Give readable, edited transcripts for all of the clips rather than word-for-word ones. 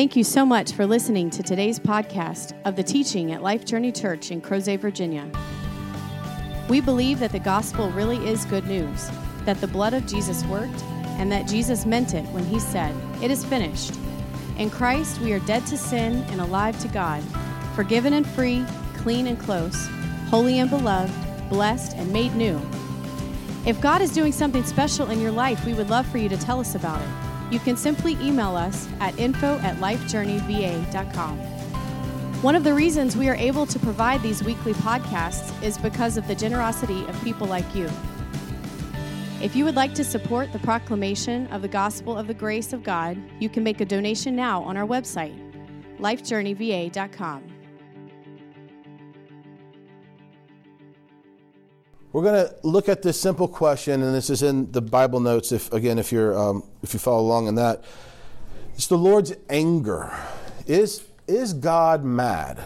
Thank you so much for listening to today's podcast of the teaching at Life Journey Church in Crozet, Virginia. We believe that the gospel really is good news, that the blood of Jesus worked, and that Jesus meant it when he said, "It is finished." In Christ, we are dead to sin and alive to God, forgiven and free, clean and close, holy and beloved, blessed and made new. If God is doing something special in your life, we would love for you to tell us about it. You can simply email us at info@lifejourneyva.com. One of the reasons we are able to provide these weekly podcasts is because of the generosity of people like you. If you would like to support the proclamation of the gospel of the grace of God, you can make a donation now on our website, lifejourneyva.com. We're going to look at this simple question, and this is in the Bible notes. If you follow along in that, it's the Lord's anger. Is God mad?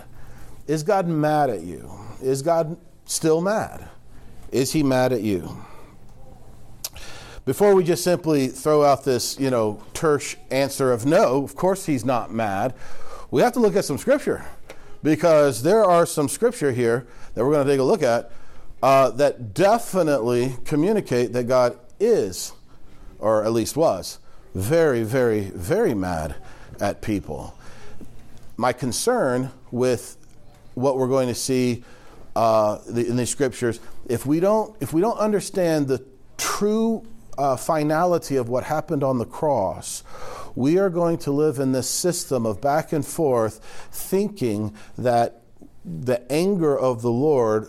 Is God mad at you? Is God still mad? Is He mad at you? Before we just simply throw out this, terse answer of no, of course He's not mad, we have to look at some scripture, because there are some scripture here that we're going to take a look at. That definitely communicate that God is, or at least was, very, very, very mad at people. My concern with what we're going to see in these scriptures, if we don't understand the true finality of what happened on the cross, we are going to live in this system of back and forth, thinking that the anger of the Lord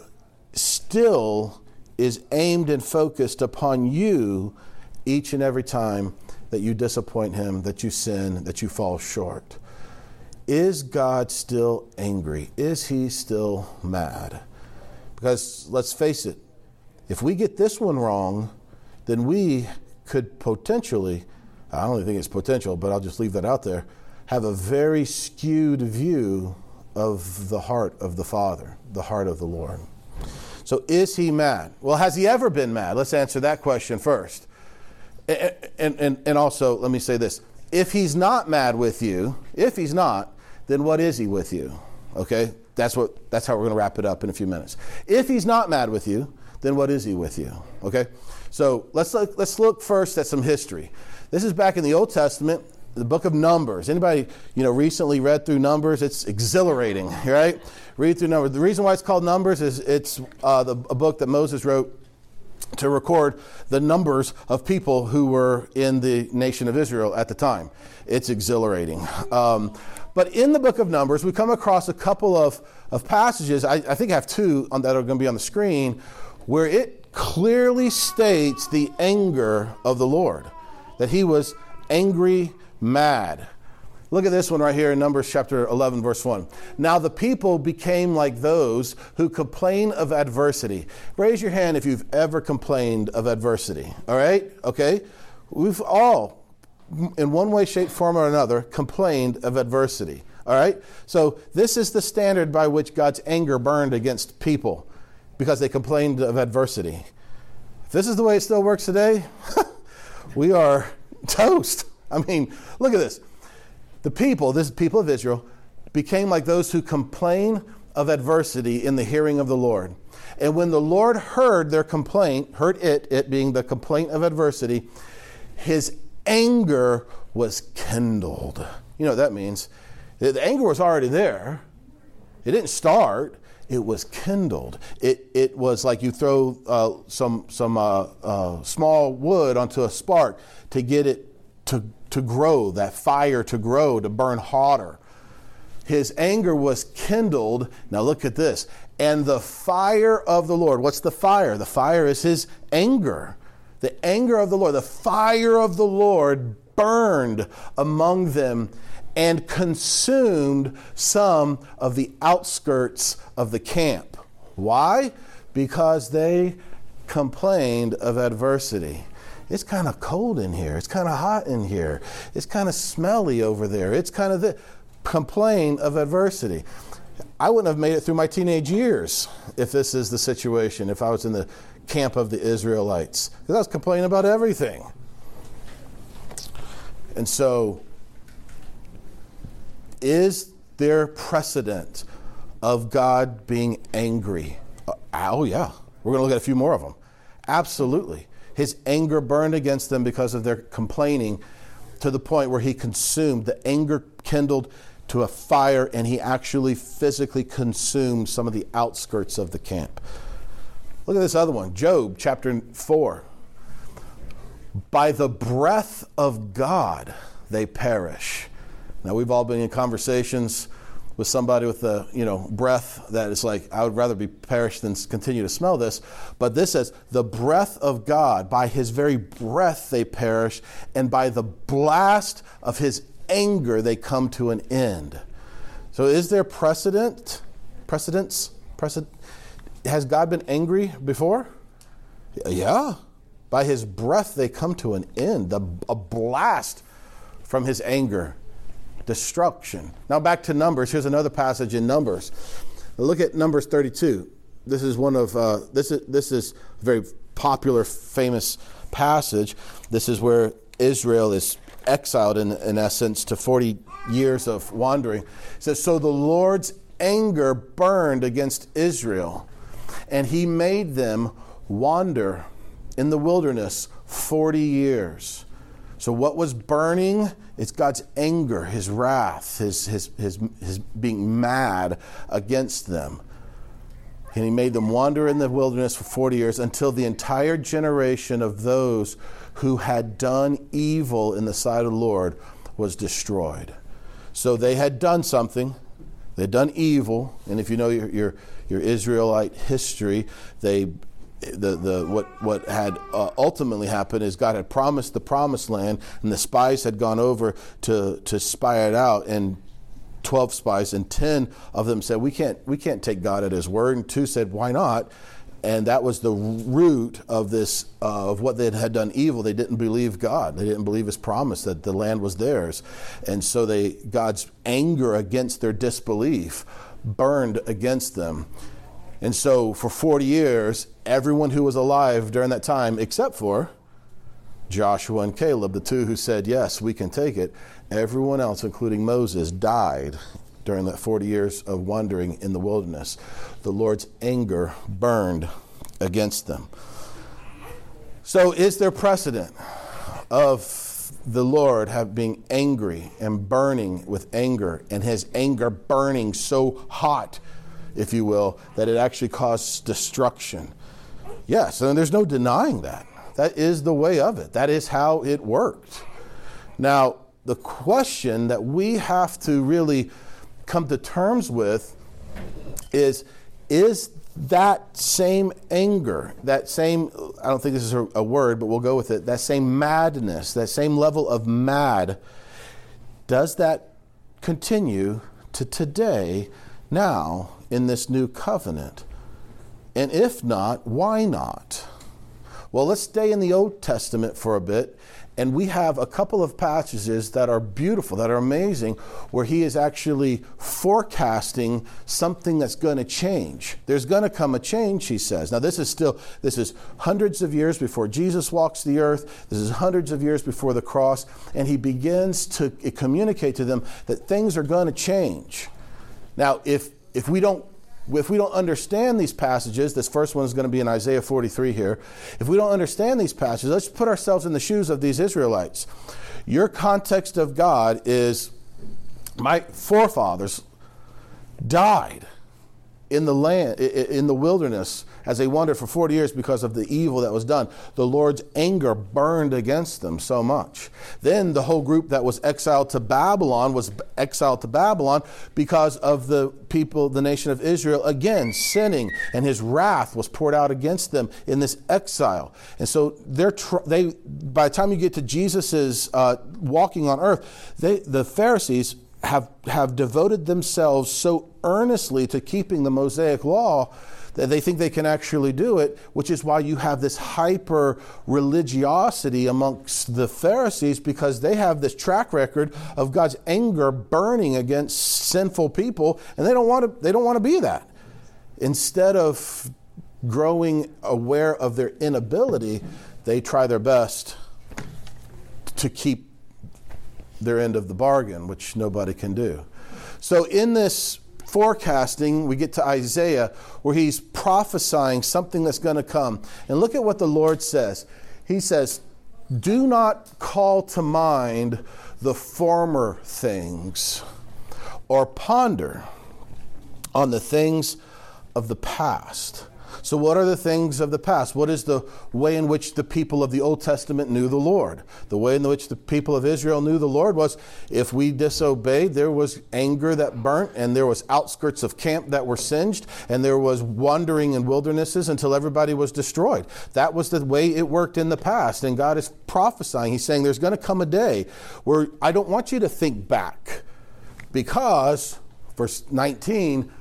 still is aimed and focused upon you each and every time that you disappoint Him, that you sin, that you fall short. Is God still angry? Is He still mad? Because let's face it, if we get this one wrong, then we could potentially, I don't even think it's potential, but I'll just leave that out there, have a very skewed view of the heart of the Father, the heart of the Lord. So is He mad? Well, has He ever been mad? Let's answer that question first. And also, let me say this. If He's not mad with you, then what is He with you? Okay? That's how we're going to wrap it up in a few minutes. If He's not mad with you, then what is He with you? Okay? So let's look first at some history. This is back in the Old Testament, the book of Numbers. Anybody, recently read through Numbers? It's exhilarating, right? Read through Numbers. The reason why it's called Numbers is it's a book that Moses wrote to record the numbers of people who were in the nation of Israel at the time. It's exhilarating. But in the book of Numbers, we come across a couple of passages. I think I have two that are going to be on the screen, where it clearly states the anger of the Lord, that He was angry, mad. Look at this one right here in Numbers chapter 11, verse 1. Now the people became like those who complain of adversity. Raise your hand if you've ever complained of adversity. All right? Okay? We've all, in one way, shape, form, or another, complained of adversity. All right? So this is the standard by which God's anger burned against people, because they complained of adversity. If this is the way it still works today, we are toast. I mean, look at this. The people of Israel, became like those who complain of adversity in the hearing of the Lord. And when the Lord heard their complaint, it being the complaint of adversity, His anger was kindled. You know what that means? The anger was already there. It didn't start. It was kindled. It was like you throw some small wood onto a spark to get it to grow, that fire to grow, to burn hotter. His anger was kindled. Now look at this. And the fire of the Lord. What's the fire? The fire is His anger. The anger of the Lord. The fire of the Lord burned among them and consumed some of the outskirts of the camp. Why? Because they complained of adversity. It's kind of cold in here. It's kind of hot in here. It's kind of smelly over there. It's kind of the complain of adversity. I wouldn't have made it through my teenage years if this is the situation, if I was in the camp of the Israelites. Because I was complaining about everything. And so Is there precedent of God being angry? Oh, yeah. We're going to look at a few more of them. Absolutely. His anger burned against them because of their complaining, to the point where he consumed. The anger kindled to a fire, and he actually physically consumed some of the outskirts of the camp. Look at this other one, Job chapter 4. By the breath of God they perish. Now, we've all been in conversations with somebody with the breath that is like, I would rather be perished than continue to smell this. But this says, the breath of God, by his very breath they perish, and by the blast of his anger they come to an end. So is there precedent? Precedence? Has God been angry before? Yeah. By his breath they come to an end. A blast from his anger. Destruction. Now back to Numbers. Here's another passage in Numbers. Look at Numbers 32. This is one of this is a very popular, famous passage. This is where Israel is exiled in essence to 40 years of wandering. It says, so the Lord's anger burned against Israel, and he made them wander in the wilderness 40 years. So what was burning? It's God's anger, his wrath, his being mad against them. And he made them wander in the wilderness for 40 years until the entire generation of those who had done evil in the sight of the Lord was destroyed. So they had done something. They'd done evil. And if you know your Israelite history, what had ultimately happened is God had promised the promised land, and the spies had gone over to spy it out, and 12 spies, and 10 of them said, we can't take God at his word, and 2 said, why not? And that was the root of this of what they had done evil. They didn't believe God. They didn't believe his promise that the land was theirs. And so God's anger against their disbelief burned against them. And so for 40 years, everyone who was alive during that time, except for Joshua and Caleb, the two who said, yes, we can take it, everyone else, including Moses, died during that 40 years of wandering in the wilderness. The Lord's anger burned against them. So is there precedent of the Lord being angry and burning with anger, and his anger burning so hot, if you will, that it actually causes destruction? Yes, and there's no denying that. That is the way of it. That is how it worked. Now, the question that we have to really come to terms with is that same anger, that same, I don't think this is a word, but we'll go with it, that same madness, that same level of mad, does that continue to today, now, in this new covenant? And if not, why not? Well, let's stay in the Old Testament for a bit, and we have a couple of passages that are beautiful, that are amazing, where he is actually forecasting something that's going to change. There's going to come a change, he says. Now, this is hundreds of years before Jesus walks the earth. This is hundreds of years before the cross, and he begins to communicate to them that things are going to change. Now, if we don't understand these passages, this first one is going to be in Isaiah 43 here. If we don't understand these passages, let's put ourselves in the shoes of these Israelites. Your context of God is, my forefathers died in the land, in the wilderness, as they wandered for 40 years because of the evil that was done. The Lord's anger burned against them so much. Then the whole group that was exiled to Babylon was exiled to Babylon because of the people, the nation of Israel, again sinning, and his wrath was poured out against them in this exile. And so they by the time you get to Jesus's walking on earth, the Pharisees have devoted themselves so earnestly to keeping the Mosaic law that they think they can actually do it, which is why you have this hyper religiosity amongst the Pharisees, because they have this track record of God's anger burning against sinful people, and they don't want to be that. Instead of growing aware of their inability, they try their best to keep their end of the bargain, which nobody can do. So in this forecasting, we get to Isaiah, where he's prophesying something that's going to come. And look at what the Lord says. He says, "Do not call to mind the former things, or ponder on the things of the past." So what are the things of the past? What is the way in which the people of the Old Testament knew the Lord? The way in which the people of Israel knew the Lord was, if we disobeyed, there was anger that burnt, and there was outskirts of camp that were singed, and there was wandering in wildernesses until everybody was destroyed. That was the way it worked in the past, and God is prophesying. He's saying there's going to come a day where I don't want you to think back, because, verse 19,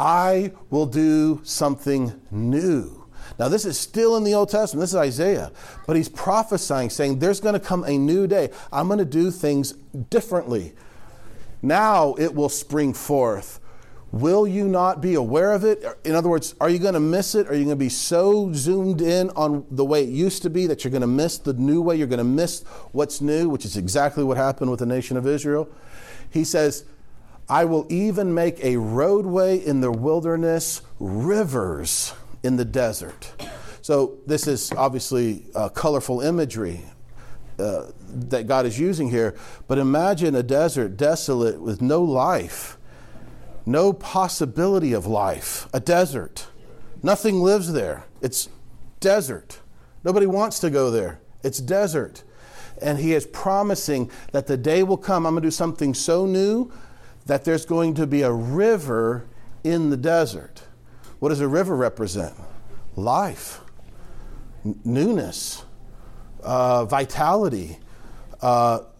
I will do something new. Now, this is still in the Old Testament. This is Isaiah. But he's prophesying, saying there's going to come a new day. I'm going to do things differently. Now it will spring forth. Will you not be aware of it? In other words, are you going to miss it? Are you going to be so zoomed in on the way it used to be that you're going to miss the new way? You're going to miss what's new, which is exactly what happened with the nation of Israel. He says, I will even make a roadway in the wilderness, rivers in the desert. So this is obviously colorful imagery that God is using here. But imagine a desert desolate with no life, no possibility of life, a desert. Nothing lives there. It's desert. Nobody wants to go there. It's desert. And he is promising that the day will come, I'm going to do something so new that there's going to be a river in the desert. What does a river represent? Life, newness, vitality,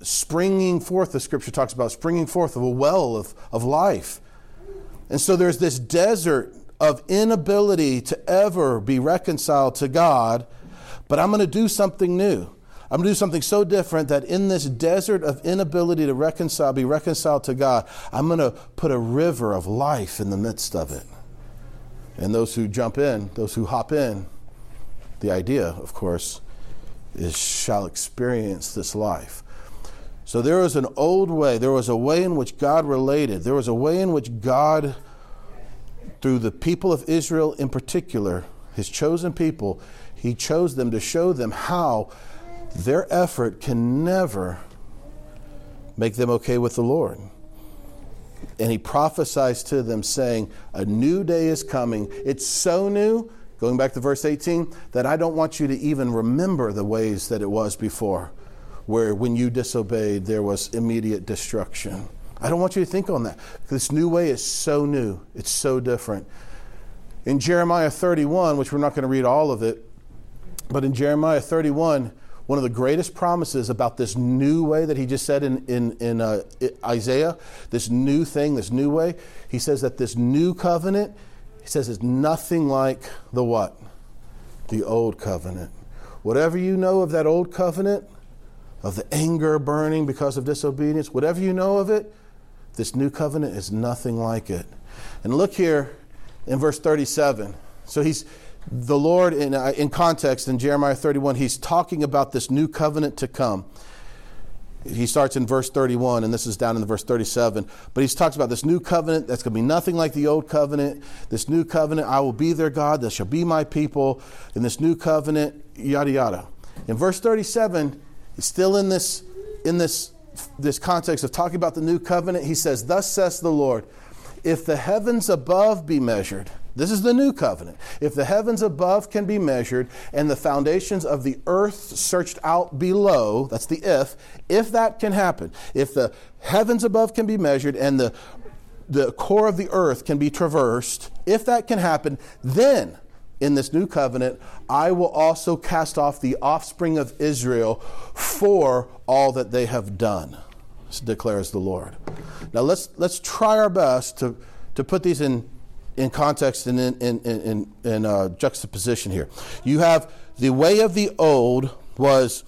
springing forth. The scripture talks about springing forth of a well of life. And so there's this desert of inability to ever be reconciled to God, but I'm going to do something new. I'm going to do something so different that in this desert of inability to reconcile, be reconciled to God, I'm going to put a river of life in the midst of it. And those who jump in, those who hop in, the idea, of course, is shall experience this life. So there was an old way. There was a way in which God related. There was a way in which God, through the people of Israel in particular, his chosen people, he chose them to show them how their effort can never make them okay with the Lord. And he prophesies to them saying, a new day is coming. It's so new, going back to verse 18, that I don't want you to even remember the ways that it was before, where when you disobeyed, there was immediate destruction. I don't want you to think on that. This new way is so new. It's so different. In Jeremiah 31, which we're not going to read all of it, but in Jeremiah 31, one of the greatest promises about this new way that he just said in Isaiah, this new thing, this new way, he says that this new covenant, he says is nothing like the what? The old covenant. Whatever you know of that old covenant, of the anger burning because of disobedience, whatever you know of it, this new covenant is nothing like it. And look here in verse 37. So he's the Lord, in context, in Jeremiah 31, he's talking about this new covenant to come. He starts in verse 31, and this is down in verse 37. But he talks about this new covenant that's going to be nothing like the old covenant. This new covenant, I will be their God. They shall be my people. And this new covenant, yada, yada. In verse 37, he's still in this context of talking about the new covenant. He says, thus says the Lord, if the heavens above be measured, this is the new covenant. If the heavens above can be measured and the foundations of the earth searched out below, that's the if that can happen. If the heavens above can be measured and the core of the earth can be traversed, if that can happen, then in this new covenant, I will also cast off the offspring of Israel for all that they have done, declares the Lord. Now let's try our best to put these in context and in juxtaposition here. You have the way of the old was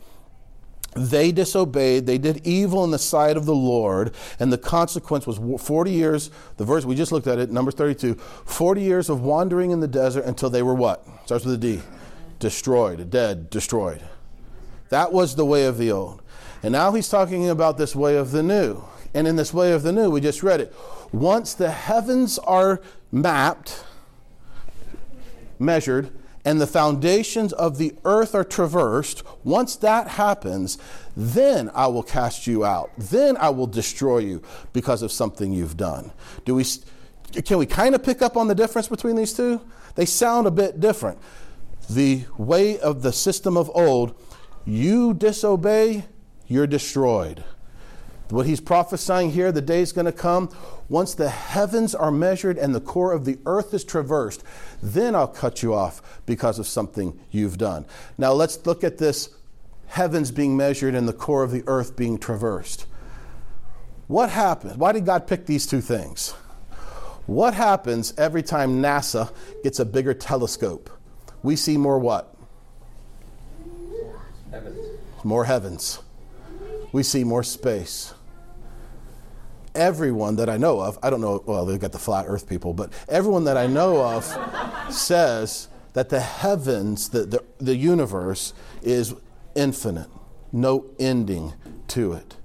they disobeyed, they did evil in the sight of the Lord, and the consequence was 40 years, the verse we just looked at it, Numbers 32, 40 years of wandering in the desert until they were what? Starts with a D. Destroyed, dead, destroyed. That was the way of the old. And now he's talking about this way of the new. And in this way of the new, we just read it. Once the heavens are mapped, measured, and the foundations of the earth are traversed, once that happens, then I will cast you out. Then I will destroy you because of something you've done. Can we kind of pick up on the difference between these two? They sound a bit different. The way of the system of old, you disobey, you're destroyed. What he's prophesying here, the day's going to come. Once the heavens are measured and the core of the earth is traversed, then I'll cut you off because of something you've done. Now let's look at this heavens being measured and the core of the earth being traversed. What happened? Why did God pick these two things? What happens every time NASA gets a bigger telescope? We see more what? Heavens. More heavens. We see more space. Everyone that I know of, I don't know, well, they've got the flat earth people, but everyone that I know of says that the heavens, the universe is infinite, no ending to it.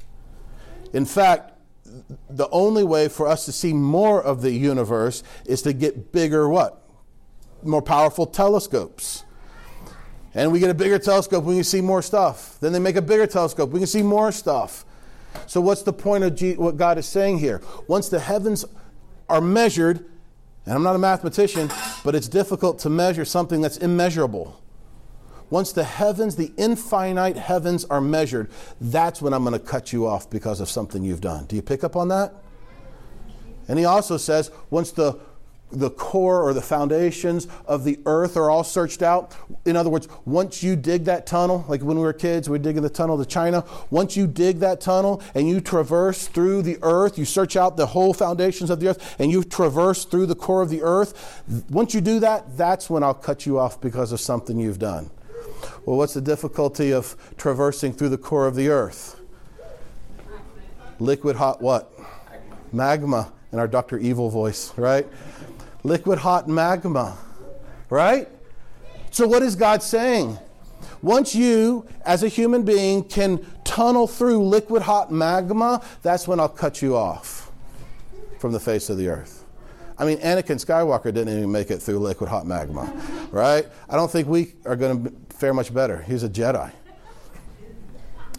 In fact, the only way for us to see more of the universe is to get bigger what? More powerful telescopes. And we get a bigger telescope, we can see more stuff. Then they make a bigger telescope, we can see more stuff. So what's the point of what God is saying here? Once the heavens are measured, and I'm not a mathematician, but it's difficult to measure something that's immeasurable. Once the heavens, the infinite heavens are measured, that's when I'm going to cut you off because of something you've done. Do you pick up on that? And he also says, once the core or the foundations of the earth are all searched out. In other words, once you dig that tunnel, like when we were kids, we'd dig in the tunnel to China. Once you dig that tunnel and you traverse through the earth, you search out the whole foundations of the earth and you traverse through the core of the earth. Once you do that, that's when I'll cut you off because of something you've done. Well, what's the difficulty of traversing through the core of the earth? Liquid hot what? Magma in our Dr. Evil voice, right? Liquid hot magma, right? So what is God saying? Once you, as a human being, can tunnel through liquid hot magma, that's when I'll cut you off from the face of the earth. I mean, Anakin Skywalker didn't even make it through liquid hot magma, right? I don't think we are going to fare much better. He's a Jedi.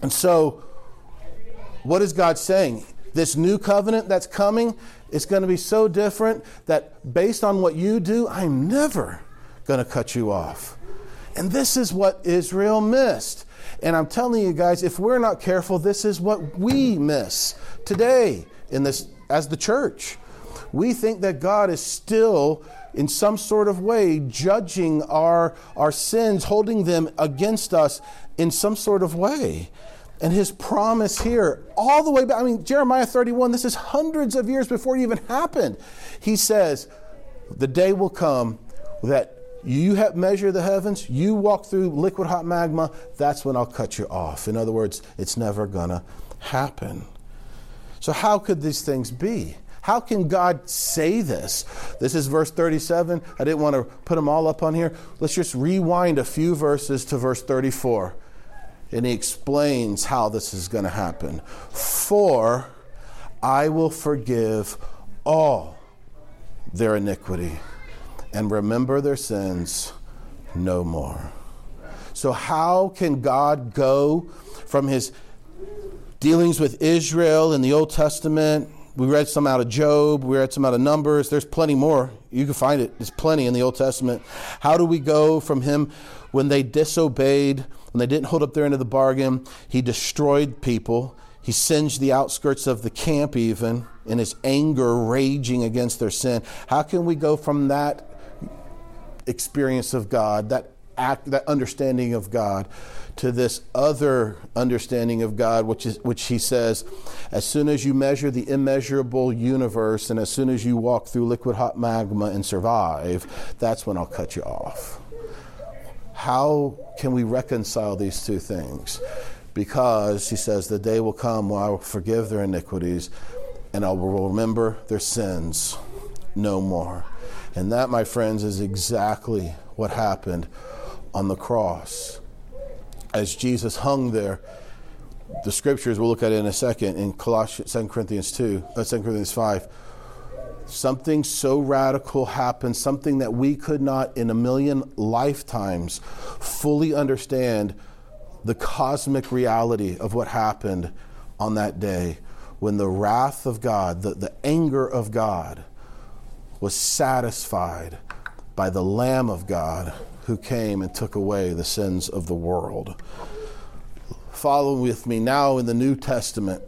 And so, what is God saying? This new covenant that's coming, it's going to be so different that based on what you do, I'm never going to cut you off. And this is what Israel missed. And I'm telling you guys, if we're not careful, this is what we miss today in this as the church. We think that God is still, in some sort of way, judging our sins, holding them against us in some sort of way. And his promise here, all the way back, I mean, Jeremiah 31, this is hundreds of years before it even happened. He says, the day will come that you have measured the heavens, you walk through liquid hot magma, that's when I'll cut you off. In other words, it's never going to happen. So how could these things be? How can God say this? This is verse 37. I didn't want to put them all up on here. Let's just rewind a few verses to verse 34. And he explains how this is going to happen. For I will forgive all their iniquity and remember their sins no more. So how can God go from his dealings with Israel in the Old Testament? We read some out of Job. We read some out of Numbers. There's plenty more. You can find it. There's plenty in the Old Testament. How do we go from him when they disobeyed, when they didn't hold up their end of the bargain? He destroyed people. He singed the outskirts of the camp even in his anger raging against their sin. How can we go from that experience of God, that understanding of God, to this other understanding of God, which he says, as soon as you measure the immeasurable universe and as soon as you walk through liquid hot magma and survive, that's when I'll cut you off. How can we reconcile these two things? Because he says, the day will come when I will forgive their iniquities and I will remember their sins no more. And that, my friends, is exactly what happened on the cross. As Jesus hung there, the scriptures, we'll look at it in a second, in 2 Corinthians 5, something so radical happened, something that we could not in a million lifetimes fully understand the cosmic reality of what happened on that day when the wrath of God, the anger of God was satisfied by the Lamb of God who came and took away the sins of the world. Follow with me now in the New Testament.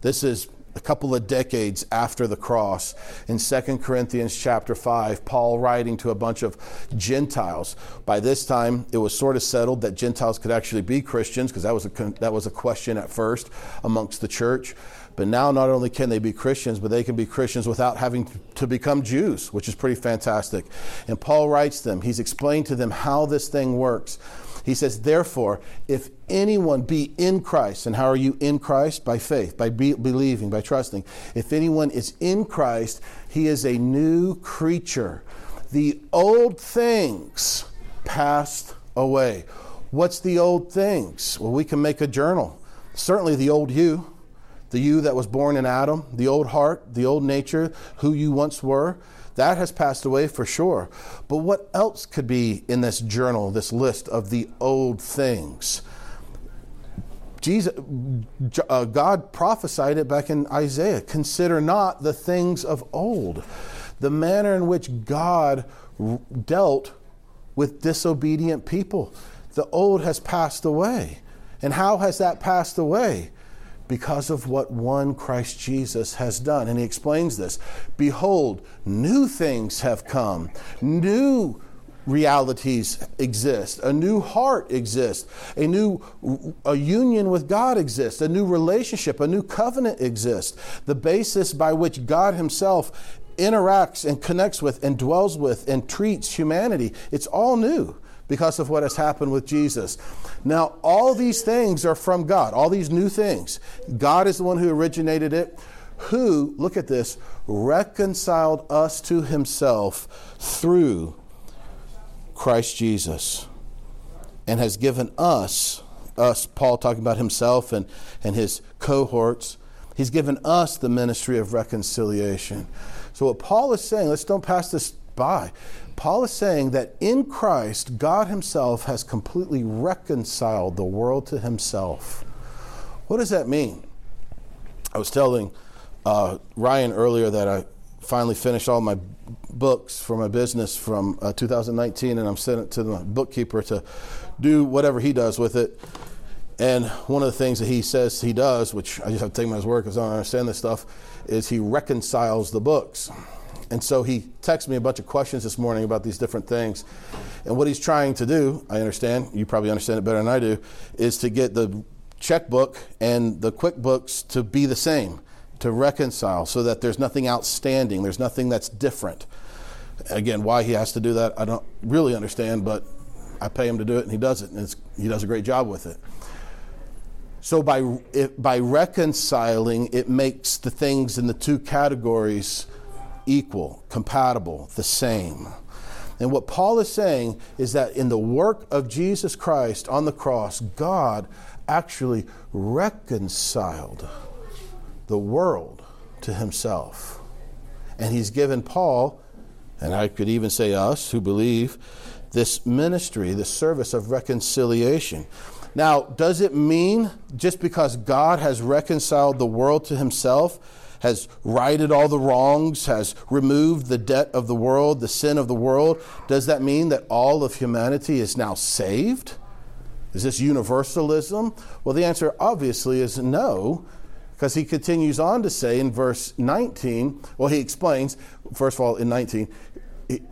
This is a couple of decades after the cross. In 2 Corinthians chapter 5, Paul writing to a bunch of Gentiles. By this time, it was sort of settled that Gentiles could actually be Christians, because that was a question at first amongst the church. But now not only can they be Christians, but they can be Christians without having to become Jews, which is pretty fantastic. And Paul writes them, he's explained to them how this thing works. He says, therefore, if anyone be in Christ, and how are you in Christ? By faith, by believing, by trusting. If anyone is in Christ, he is a new creature. The old things passed away. What's the old things? Well, we can make a journal. Certainly the old you. The you that was born in Adam, the old heart, the old nature, who you once were, that has passed away for sure. But what else could be in this journal, this list of the old things? God prophesied it back in Isaiah. Consider not the things of old. The manner in which God dealt with disobedient people. The old has passed away. And how has that passed away? Because of what one Christ Jesus has done. And he explains this. Behold, new things have come. New realities exist. A new heart exists. A union with God exists. A new relationship, a new covenant exists. The basis by which God himself interacts and connects with and dwells with and treats humanity. It's all new. Because of what has happened with Jesus. Now, all these things are from God. All these new things. God is the one who originated it. Who, look at this, reconciled us to himself through Christ Jesus. And has given us, Paul talking about himself and his cohorts. He's given us the ministry of reconciliation. So what Paul is saying, let's don't pass this by. Paul is saying that in Christ, God himself has completely reconciled the world to himself. What does that mean? I was telling Ryan earlier that I finally finished all my books for my business from 2019, and I'm sending it to the bookkeeper to do whatever he does with it. And one of the things that he says he does, which I just have to take him at his word because I don't understand this stuff, is he reconciles the books. And so he texted me a bunch of questions this morning about these different things. And what he's trying to do, I understand, you probably understand it better than I do, is to get the checkbook and the QuickBooks to be the same, to reconcile so that there's nothing outstanding, there's nothing that's different. Again, why he has to do that, I don't really understand, but I pay him to do it and he does it, and he does a great job with it. So by reconciling, it makes the things in the two categories equal, compatible, the same. And what Paul is saying is that in the work of Jesus Christ on the cross, God actually reconciled the world to himself. And he's given Paul, and I could even say us who believe, this ministry, this service of reconciliation. Now, does it mean just because God has reconciled the world to himself, has righted all the wrongs, has removed the debt of the world, the sin of the world, does that mean that all of humanity is now saved? Is this universalism? Well, the answer obviously is no, because he continues on to say in verse 19, well, he explains, first of all, in 19,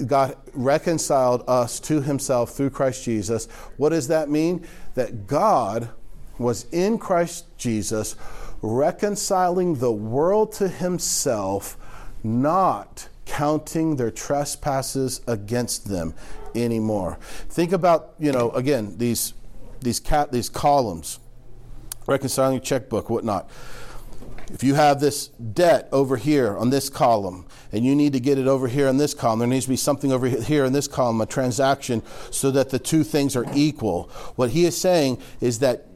God reconciled us to himself through Christ Jesus. What does that mean? That God was in Christ Jesus, reconciling the world to himself, not counting their trespasses against them anymore. Think about, again, these columns, reconciling checkbook, whatnot. If you have this debt over here on this column, and you need to get it over here in this column, there needs to be something over here in this column, a transaction, so that the two things are equal. What he is saying is that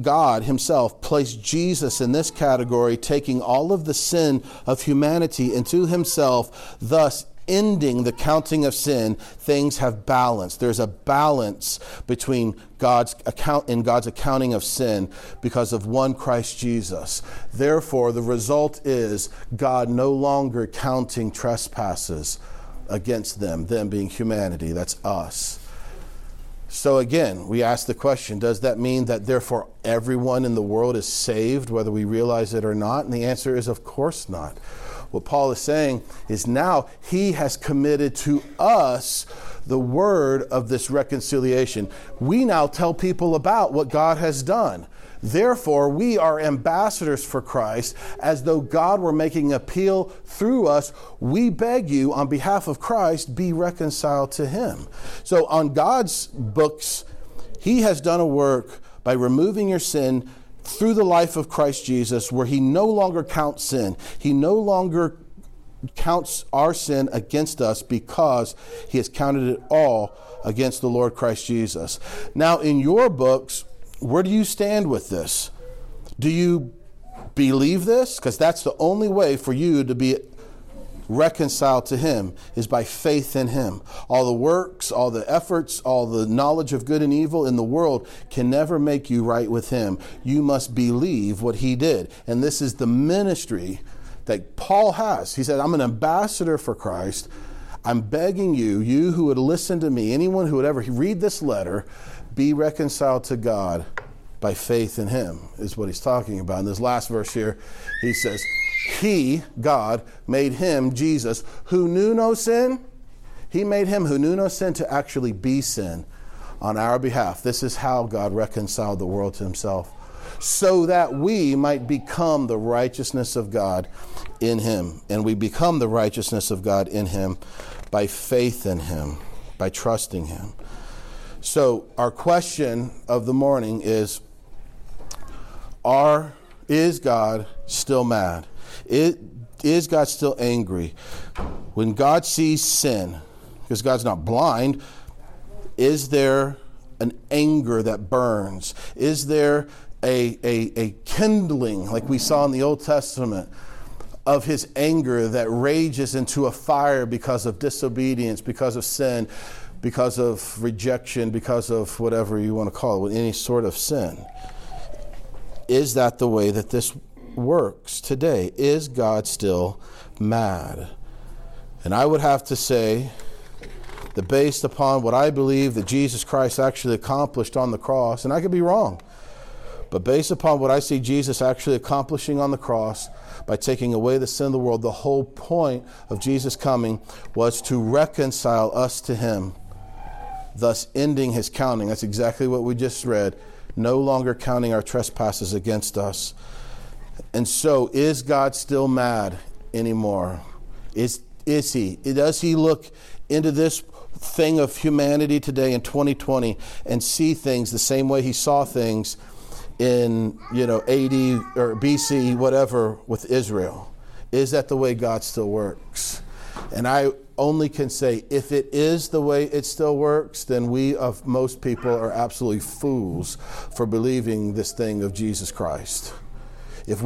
God himself placed Jesus in this category, taking all of the sin of humanity into himself, thus ending the counting of sin. Things have balance. There's a balance between God's accounting of sin because of one Christ Jesus. Therefore, the result is God no longer counting trespasses against them being humanity. That's us. So again, we ask the question, does that mean that therefore everyone in the world is saved, whether we realize it or not? And the answer is, of course not. What Paul is saying is now he has committed to us the word of this reconciliation. We now tell people about what God has done. Therefore, we are ambassadors for Christ, as though God were making appeal through us. We beg you, on behalf of Christ, be reconciled to him. So on God's books, he has done a work by removing your sin through the life of Christ Jesus, where he no longer counts sin. He no longer counts our sin against us because he has counted it all against the Lord Christ Jesus. Now, in your books, where do you stand with this? Do you believe this? Because that's the only way for you to be reconciled to him, is by faith in him. All the works, all the efforts, all the knowledge of good and evil in the world can never make you right with him. You must believe what he did. And this is the ministry that Paul has. He said, I'm an ambassador for Christ. I'm begging you, you who would listen to me, anyone who would ever read this letter, be reconciled to God by faith in him, is what he's talking about. In this last verse here, he says, he, God, made him, Jesus, who knew no sin. He made him who knew no sin to actually be sin on our behalf. This is how God reconciled the world to himself, so that we might become the righteousness of God in him. And we become the righteousness of God in him by faith in him, by trusting him. So our question of the morning is, is God still mad? Is God still angry? When God sees sin, because God's not blind, is there an anger that burns? Is there a kindling, like we saw in the Old Testament, of his anger that rages into a fire because of disobedience, because of sin, because of rejection, because of whatever you want to call it, any sort of sin? Is that the way that this works today? Is God still mad? And I would have to say that, based upon what I believe that Jesus Christ actually accomplished on the cross, and I could be wrong, but based upon what I see Jesus actually accomplishing on the cross by taking away the sin of the world, the whole point of Jesus coming was to reconcile us to him, thus ending his counting. That's exactly what we just read. No longer counting our trespasses against us. And so, is God still mad anymore? Is he? Does he look into this thing of humanity today in 2020 and see things the same way he saw things in, AD or BC, whatever, with Israel? Is that the way God still works? And I only can say, if it is the way it still works, then we of most people are absolutely fools for believing this thing of Jesus Christ. If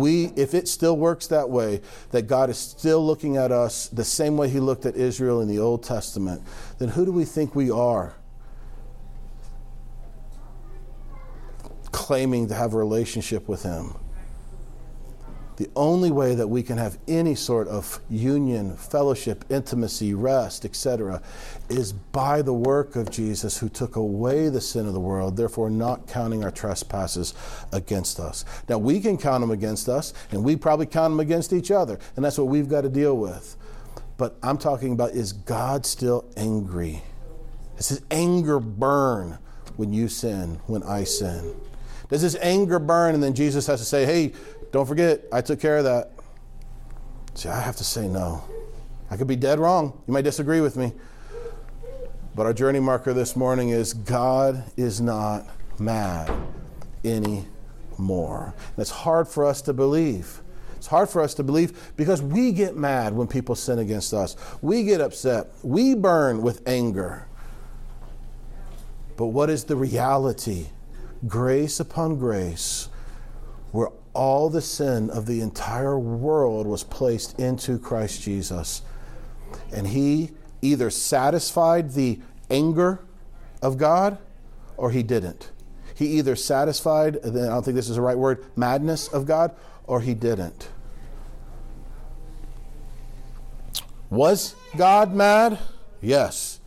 it still works that way, that God is still looking at us the same way he looked at Israel in the Old Testament, then who do we think we are, claiming to have a relationship with him? The only way that we can have any sort of union, fellowship, intimacy, rest, etc., is by the work of Jesus, who took away the sin of the world, therefore not counting our trespasses against us. Now, we can count them against us, and we probably count them against each other, and that's what we've got to deal with. But I'm talking about, is God still angry? Does his anger burn when you sin, when I sin? Does his anger burn, and then Jesus has to say, hey, don't forget, I took care of that? See, I have to say no. I could be dead wrong. You might disagree with me. But our journey marker this morning is, God is not mad anymore. And it's hard for us to believe. It's hard for us to believe because we get mad when people sin against us. We get upset. We burn with anger. But what is the reality? grace upon grace, where all the sin of the entire world was placed into Christ Jesus. And he either satisfied the anger of God or he didn't. He either satisfied, I don't think this is the right word, madness of God, or he didn't. Was God mad? Yes,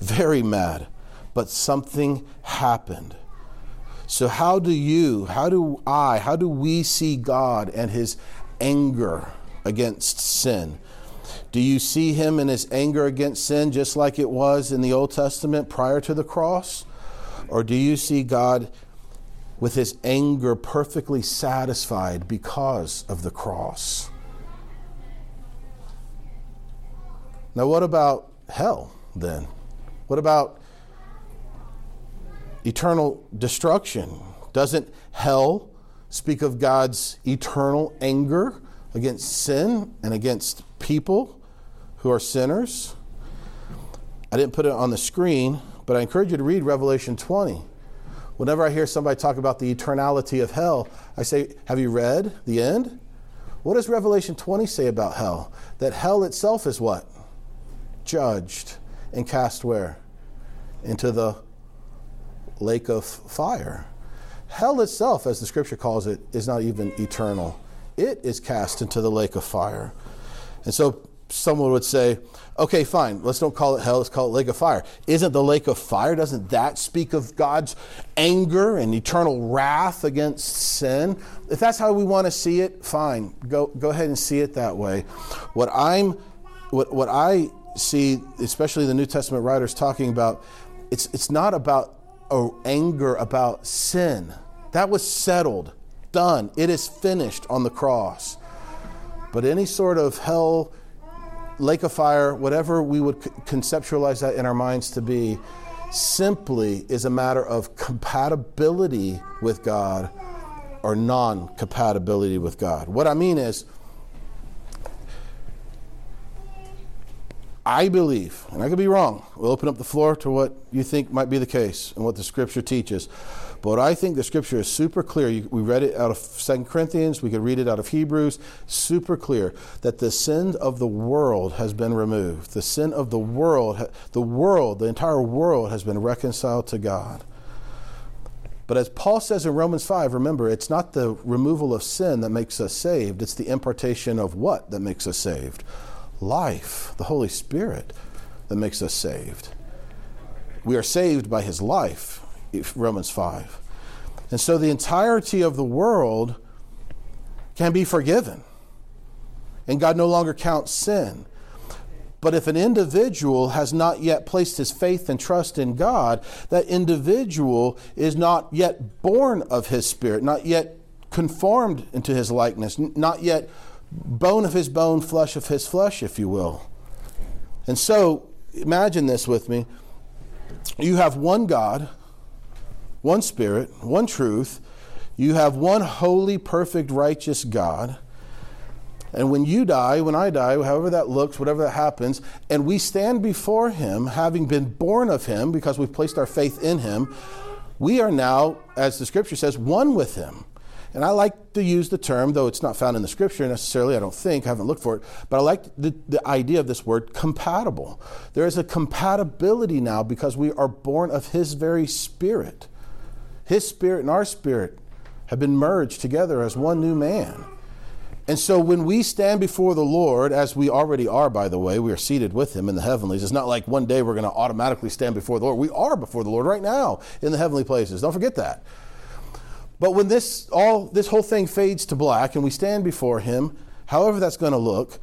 very mad. But something happened. So how do we see God and his anger against sin? Do you see him in his anger against sin just like it was in the Old Testament prior to the cross? Or do you see God with his anger perfectly satisfied because of the cross? Now, what about hell then? What about eternal destruction? Doesn't hell speak of God's eternal anger against sin and against people who are sinners? I didn't put it on the screen, but I encourage you to read Revelation 20. Whenever I hear somebody talk about the eternality of hell, I say, have you read the end? What does Revelation 20 say about hell? That hell itself is what? Judged and cast where? Into the lake of fire. Hell itself, as the scripture calls it, is not even eternal. It is cast into the lake of fire. And so someone would say, okay, fine, let's don't call it hell, let's call it lake of fire. Isn't the lake of fire, doesn't that speak of God's anger and eternal wrath against sin? If that's how we want to see it, fine, go ahead and see it that way. What I see, especially the New Testament writers talking about, it's not about anger about sin. That was settled, done. It is finished on the cross. But any sort of hell, lake of fire, whatever we would conceptualize that in our minds to be, simply is a matter of compatibility with God or non-compatibility with God. What I mean is, I believe, and I could be wrong, we'll open up the floor to what you think might be the case and what the scripture teaches. But I think the scripture is super clear. We read it out of 2 Corinthians, we could read it out of Hebrews, super clear that the sin of the world has been removed. The sin of the entire world has been reconciled to God. But as Paul says in Romans 5, remember, it's not the removal of sin that makes us saved, it's the impartation of what that makes us saved? Life, the Holy Spirit, that makes us saved. We are saved by his life, Romans 5. And so the entirety of the world can be forgiven. And God no longer counts sin. But if an individual has not yet placed his faith and trust in God, that individual is not yet born of his Spirit, not yet conformed into his likeness, not yet bone of his bone, flesh of his flesh, if you will. And so, imagine this with me. You have one God, one Spirit, one truth. You have one holy, perfect, righteous God. And when you die, when I die, however that looks, whatever that happens, and we stand before him, having been born of him, because we've placed our faith in him, we are now, as the scripture says, one with him. And I like to use the term, though it's not found in the scripture necessarily, I don't think, I haven't looked for it, but I like the idea of this word compatible. There is a compatibility now because we are born of his very Spirit. His Spirit and our spirit have been merged together as one new man. And so when we stand before the Lord, as we already are, by the way, we are seated with him in the heavenlies. It's not like one day we're going to automatically stand before the Lord. We are before the Lord right now in the heavenly places. Don't forget that. But when this whole thing fades to black and we stand before him, however that's going to look,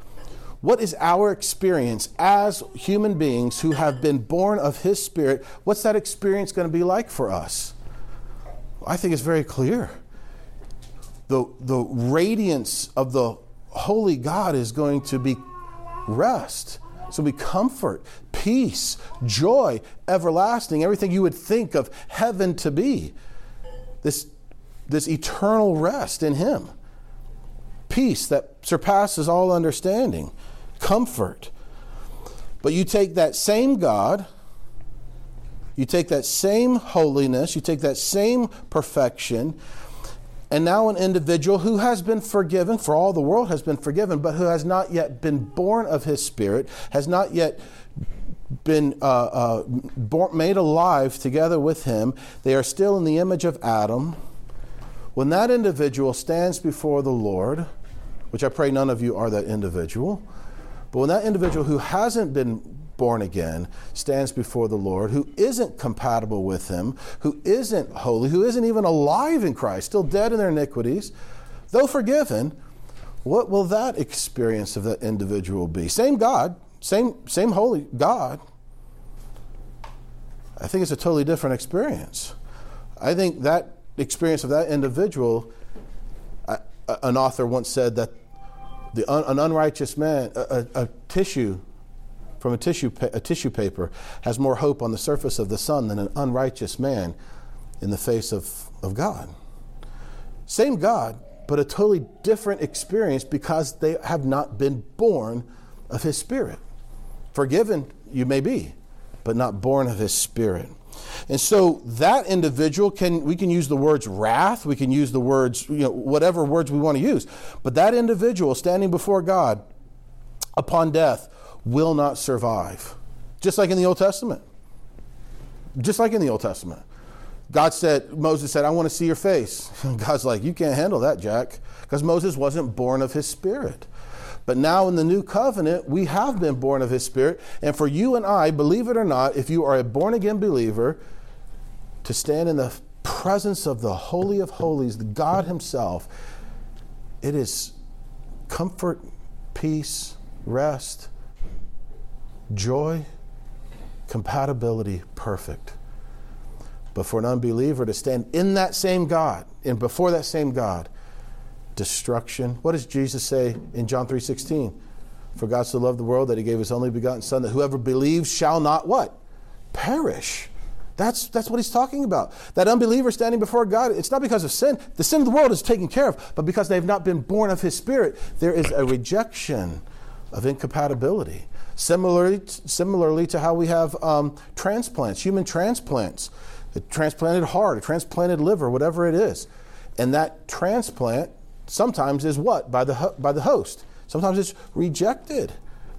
what is our experience as human beings who have been born of his Spirit? What's that experience going to be like for us? I think it's very clear. The radiance of the holy God is going to be rest. So we comfort, peace, joy, everlasting, everything you would think of heaven to be. This eternal rest in him. Peace that surpasses all understanding. Comfort. But you take that same God You take that same holiness, you take that same perfection, and now an individual who has been forgiven, for all the world has been forgiven, but who has not yet been born of his Spirit, has not yet been made alive together with him. They are still in the image of Adam. When that individual stands before the Lord, which I pray none of you are that individual, but when that individual who hasn't been born again stands before the Lord, who isn't compatible with him, who isn't holy, who isn't even alive in Christ, still dead in their iniquities, though forgiven, what will that experience of that individual be? Same God, same holy God. I think it's a totally different experience. I think that experience of that individual, an author once said that an unrighteous man, a tissue paper has more hope on the surface of the sun than an unrighteous man in the face of God. Same God, but a totally different experience because they have not been born of his Spirit. Forgiven you may be, but not born of his Spirit. And so that individual we can use the words wrath, we can use the words, whatever words we want to use, but that individual standing before God upon death will not survive. Just like in the Old Testament. God said, Moses said, I want to see your face. And God's like, you can't handle that, Jack, because Moses wasn't born of his Spirit. But now in the new covenant, we have been born of his Spirit. And for you and I, believe it or not, if you are a born-again believer, to stand in the presence of the Holy of Holies, God himself, it is comfort, peace, rest, joy, compatibility, perfect. But for an unbeliever to stand in that same God and before that same God, destruction. What does Jesus say in John 3:16? For God so loved the world that he gave his only begotten Son, that whoever believes shall not what? Perish. That's what he's talking about. That unbeliever standing before God, it's not because of sin. The sin of the world is taken care of, but because they've not been born of his Spirit, there is a rejection of incompatibility. Similarly to how we have transplants, human transplants, a transplanted heart, a transplanted liver, whatever it is. And that transplant sometimes is what? By the host. Sometimes it's rejected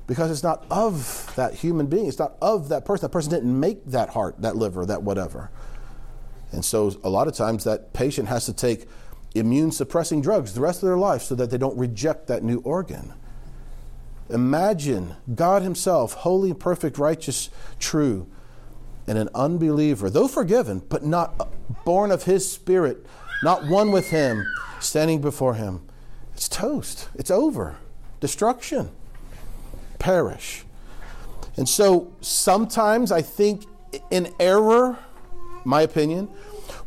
because it's not of that human being. It's not of that person. That person didn't make that heart, that liver, that whatever. And so a lot of times that patient has to take immune-suppressing drugs the rest of their life so that they don't reject that new organ. Imagine God himself, holy, perfect, righteous, true, and an unbeliever, though forgiven, but not born of his Spirit, not one with him, standing before him. It's toast. It's over. Destruction. Perish. And so sometimes I think in error, my opinion,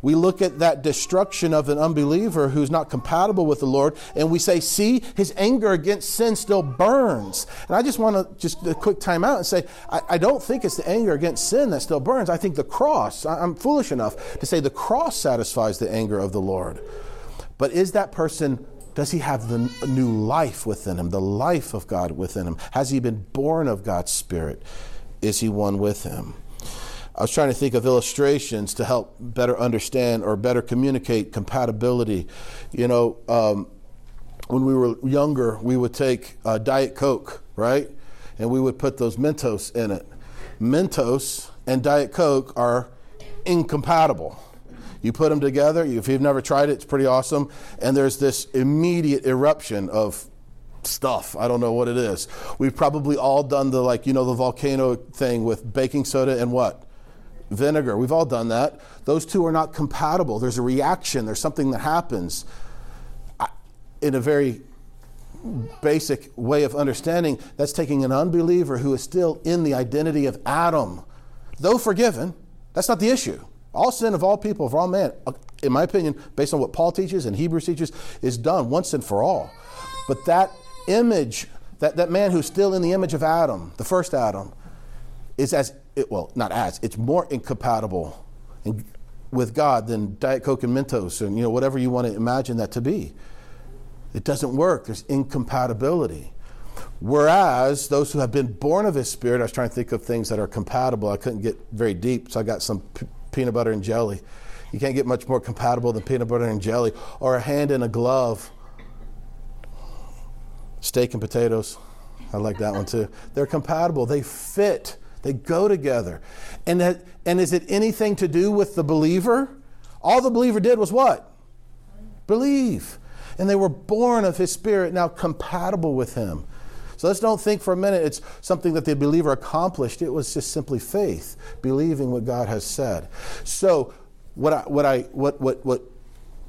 we look at that destruction of an unbeliever who's not compatible with the Lord, and we say, see, his anger against sin still burns. And I just want to just a quick time out and say, I don't think it's the anger against sin that still burns. I think the cross, I'm foolish enough to say the cross satisfies the anger of the Lord. But is that person, does he have the new life within him, the life of God within him? Has he been born of God's Spirit? Is he one with him? I was trying to think of illustrations to help better understand or better communicate compatibility. When we were younger, we would take Diet Coke, right? And we would put those Mentos in it. Mentos and Diet Coke are incompatible. You put them together, if you've never tried it, it's pretty awesome. And there's this immediate eruption of stuff. I don't know what it is. We've probably all done the the volcano thing with baking soda and what? Vinegar. We've all done that. Those two are not compatible. There's a reaction. There's something that happens. In a very basic way of understanding, that's taking an unbeliever who is still in the identity of Adam, though forgiven. That's not the issue. All sin of all people, of all man, in my opinion, based on what Paul teaches and Hebrews teaches, is done once and for all. But that image, that man who's still in the image of Adam, the first Adam, is it's more incompatible with God than Diet Coke and Mentos and whatever you want to imagine that to be. It doesn't work. There's incompatibility. Whereas those who have been born of his spirit, I was trying to think of things that are compatible. I couldn't get very deep, so I got some peanut butter and jelly. You can't get much more compatible than peanut butter and jelly, or a hand in a glove. Steak and potatoes. I like that one too. They're compatible. They fit. They go together. And is it anything to do with the believer? All the believer did was what? Believe. And they were born of his spirit, now compatible with him. So let's don't think for a minute it's something that the believer accomplished. It was just simply faith, believing what God has said. So what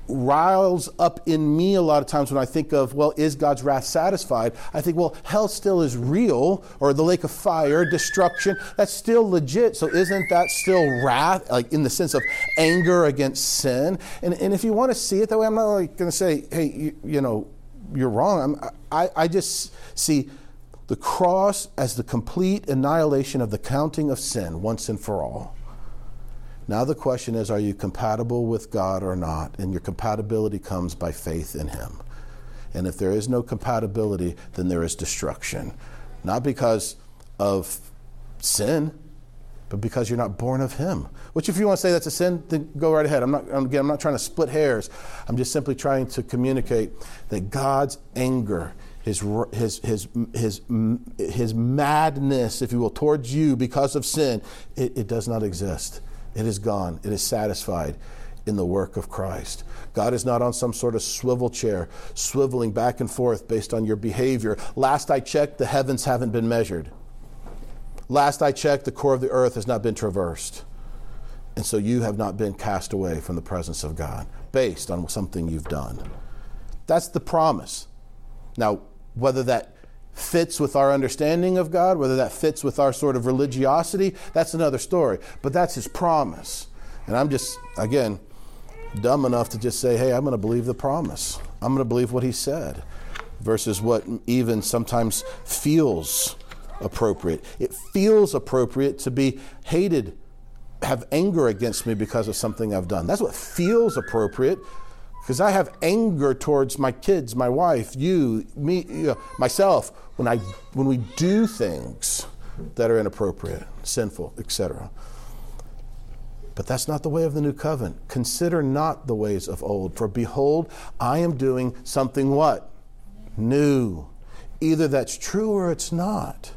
riles up in me a lot of times when I think of, well, is God's wrath satisfied? I think, well, hell still is real, or the lake of fire, destruction, that's still legit. So isn't that still wrath, like in the sense of anger against sin? And if you want to see it that way, I'm not like going to say, hey, you know, you're wrong. I just see the cross as the complete annihilation of the counting of sin once and for all. Now the question is, are you compatible with God or not? And your compatibility comes by faith in him. And if there is no compatibility, then there is destruction. Not because of sin, but because you're not born of him. Which, if you want to say that's a sin, then go right ahead. I'm not trying to split hairs. I'm just simply trying to communicate that God's anger, his madness, if you will, towards you because of sin, it does not exist. It is gone. It is satisfied in the work of Christ. God is not on some sort of swivel chair, swiveling back and forth based on your behavior. Last I checked, the heavens haven't been measured. Last I checked, the core of the earth has not been traversed. And so you have not been cast away from the presence of God based on something you've done. That's the promise. Now, whether that fits with our understanding of God, whether that fits with our sort of religiosity, that's another story. But that's his promise. And I'm just, again, dumb enough to just say, hey, I'm going to believe the promise. I'm going to believe what he said versus what even sometimes feels appropriate. It feels appropriate to be hated, have anger against me because of something I've done. That's what feels appropriate. Because I have anger towards my kids, my wife, you, me, myself, when we do things that are inappropriate, sinful, etc. But that's not the way of the new covenant. Consider not the ways of old. For behold, I am doing something what? New. Either that's true or it's not.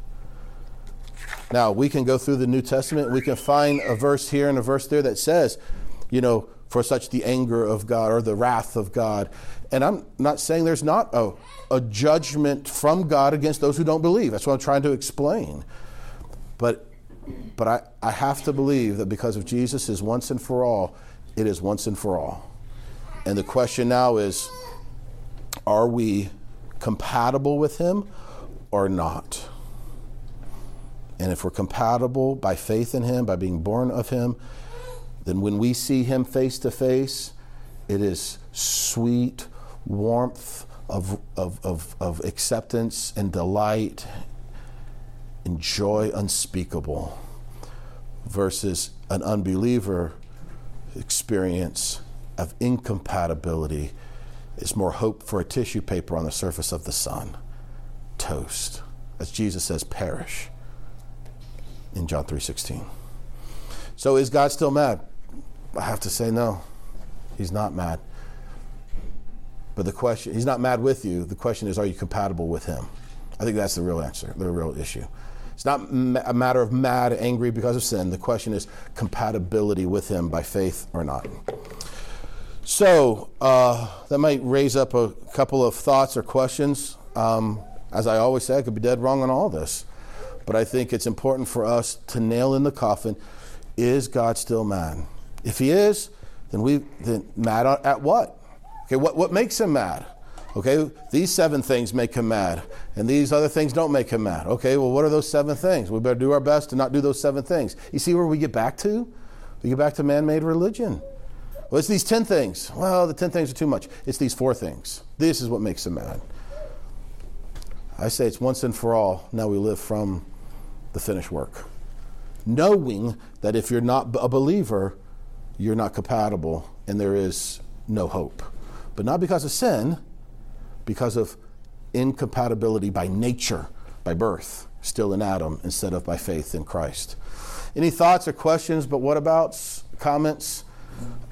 Now, we can go through the New Testament. We can find a verse here and a verse there that says, you know, for such the anger of God or the wrath of God. And I'm not saying there's not a judgment from God against those who don't believe. That's what I'm trying to explain. But I have to believe that because of Jesus is once and for all, it is once and for all. And the question now is, are we compatible with him or not? And if we're compatible by faith in him, by being born of him, then when we see him face to face, it is sweet warmth of acceptance and delight and joy unspeakable versus an unbeliever experience of incompatibility. It's more hope for a tissue paper on the surface of the sun. Toast. As Jesus says, perish in John 3:16. So is God still mad? I have to say no, he's not mad. But the question, he's not mad with you. The question is, are you compatible with him? I think that's the real answer, the real issue. It's not a matter of mad, angry because of sin. The question is compatibility with him by faith or not. So that might raise up a couple of thoughts or questions. As I always say, I could be dead wrong on all this. But I think it's important for us to nail in the coffin, is God still mad? If he is, then mad at what? Okay, what makes him mad? Okay, these 7 things make him mad, and these other things don't make him mad. Okay, well, what are those 7 things? We better do our best to not do those 7 things. You see where we get back to? We get back to man-made religion. Well, it's these 10 things. Well, the 10 things are too much. It's these 4 things. This is what makes him mad. I say it's once and for all. Now we live from the finished work. Knowing that if you're not a believer, you're not compatible and there is no hope. But not because of sin, because of incompatibility by nature, by birth, still in Adam, instead of by faith in Christ. Any thoughts or questions, but what about comments?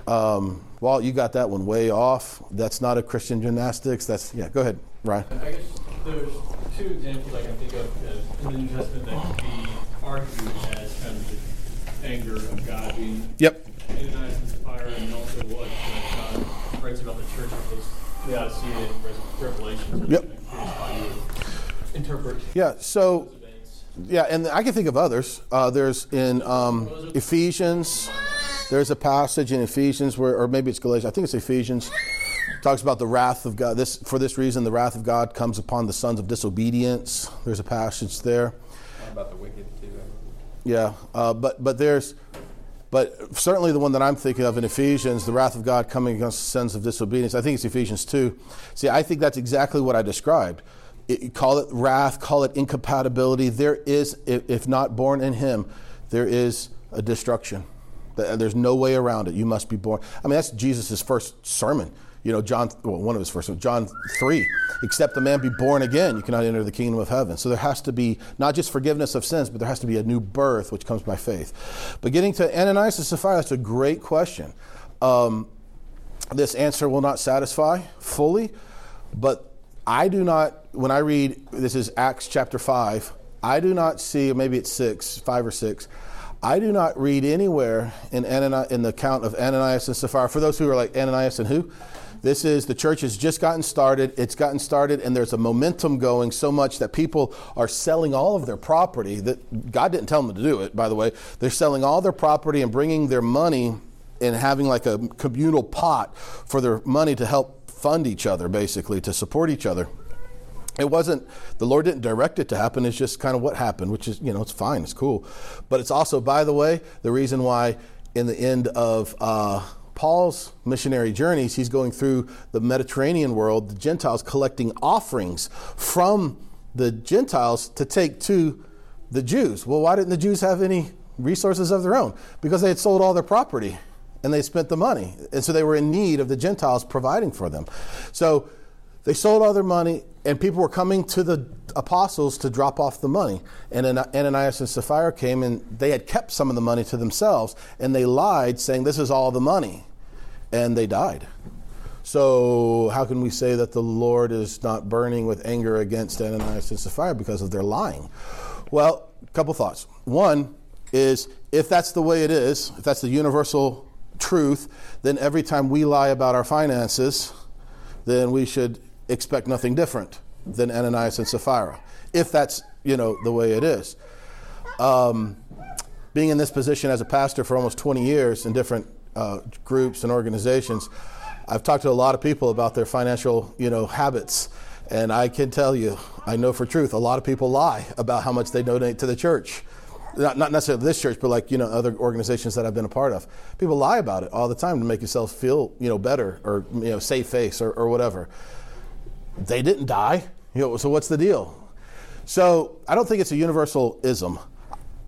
Walt, you got that one way off. That's not a Christian gymnastics. Go ahead, Ryan. I guess there's two examples I can think of in the New Testament that could be argued as kind of the anger of God being Ananias and Sapphira, and also what God writes about the church of his Laodicea and Revelation. Interpret. And I can think of others. There's in Ephesians. There's a passage in Ephesians where, or maybe it's Galatians, I think it's Ephesians, talks about the wrath of God. For this reason, the wrath of God comes upon the sons of disobedience. There's a passage there. About the wicked too. Yeah, but certainly the one that I'm thinking of in Ephesians, the wrath of God coming against the sons of disobedience. I think it's Ephesians 2. See, I think that's exactly what I described. Call it wrath, call it incompatibility. There is, if not born in him, there is a destruction. There's no way around it. You must be born. I mean, that's Jesus' first sermon. You know, one of his first sermons, John 3. Except a man be born again, you cannot enter the kingdom of heaven. So there has to be not just forgiveness of sins, but there has to be a new birth, which comes by faith. But getting to Ananias and Sapphira, that's a great question. This answer will not satisfy fully, but I do not, when I read, this is Acts chapter 5, I do not see, maybe it's 5 or 6, I do not read anywhere in the account of Ananias and Sapphira. For those who are like, Ananias and who? This is, the church has just gotten started. It's gotten started, and there's a momentum going so much that people are selling all of their property. That God didn't tell them to do it, by the way. They're selling all their property and bringing their money and having like a communal pot for their money to help fund each other, basically, to support each other. It wasn't, the Lord didn't direct it to happen. It's just kind of what happened, which is, it's fine. It's cool. But it's also, by the way, the reason why in the end of Paul's missionary journeys, he's going through the Mediterranean world, the Gentiles collecting offerings from the Gentiles to take to the Jews. Well, why didn't the Jews have any resources of their own? Because they had sold all their property and they spent the money. And so they were in need of the Gentiles providing for them. So they sold all their money, and people were coming to the apostles to drop off the money. And Ananias and Sapphira came, and they had kept some of the money to themselves, and they lied, saying, "This is all the money," and they died. So how can we say that the Lord is not burning with anger against Ananias and Sapphira because of their lying? Well, a couple thoughts. One is, if that's the way it is, if that's the universal truth, then every time we lie about our finances, then we should expect nothing different than Ananias and Sapphira, if that's, the way it is. Being in this position as a pastor for almost 20 years in different groups and organizations, I've talked to a lot of people about their financial, habits. And I can tell you, I know for truth, a lot of people lie about how much they donate to the church. Not necessarily this church, but other organizations that I've been a part of. People lie about it all the time to make yourself feel, better or, save face or whatever. They didn't die. So what's the deal? So I don't think it's a universal ism.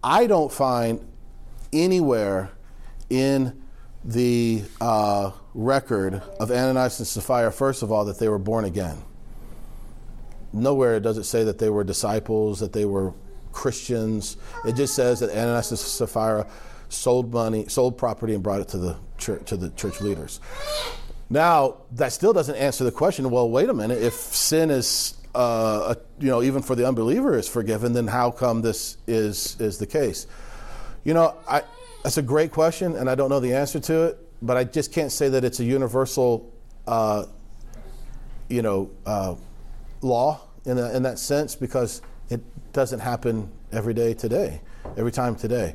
I don't find anywhere in the record of Ananias and Sapphira, first of all, that they were born again. Nowhere does it say that they were disciples, that they were Christians. It just says that Ananias and Sapphira sold property, and brought it to the church leaders. Now, that still doesn't answer the question. Well, wait a minute. If sin is, even for the unbeliever, is forgiven, then how come this is the case? That's a great question, and I don't know the answer to it. But I just can't say that it's a universal, law in that sense, because it doesn't happen every time today.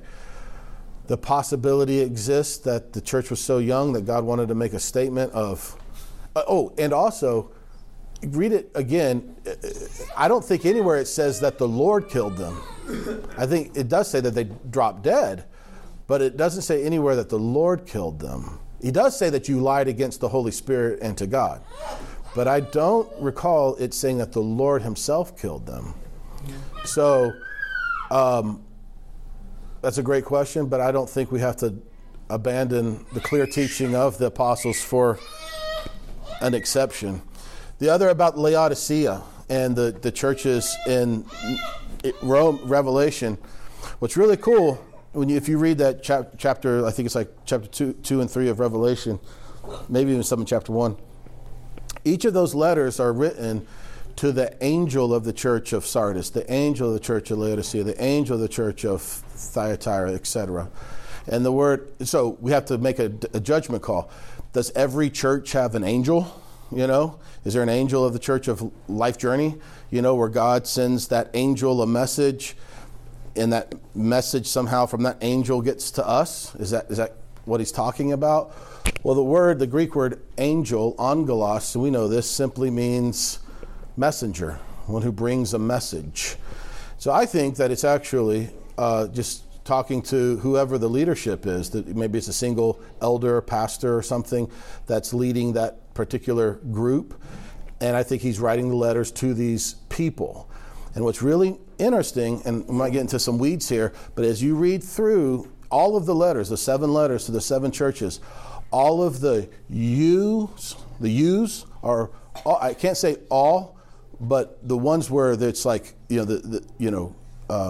The possibility exists that the church was so young that God wanted to make a statement of, and also, read it again, I don't think anywhere it says that the Lord killed them. I think it does say that they dropped dead, but it doesn't say anywhere that the Lord killed them. He does say that you lied against the Holy Spirit and to God, but I don't recall it saying that the Lord himself killed them. So that's a great question, but I don't think we have to abandon the clear teaching of the apostles for an exception. The other about Laodicea and the churches in Rome, Revelation. What's really cool, if you read that chapter, I think it's like chapter 2, 2, and 3 of Revelation, maybe even some in chapter 1. Each of those letters are written to the angel of the church of Sardis, the angel of the church of Laodicea, the angel of the church of Thyatira, etc. And the word, so we have to make a judgment call. Does every church have an angel? You know, is there an angel of the church of Life Journey? You know, where God sends that angel a message, and that message somehow from that angel gets to us? Is that what he's talking about? Well, the Greek word angel, angelos, we know this, simply means messenger, one who brings a message. So I think that it's actually just talking to whoever the leadership is, that maybe it's a single elder, pastor or something that's leading that particular group. And I think he's writing the letters to these people. And what's really interesting, and we might get into some weeds here, but as you read through all of the letters, the 7 letters to the 7 churches, all of the U's are, all, I can't say all, but the ones where it's like, you know,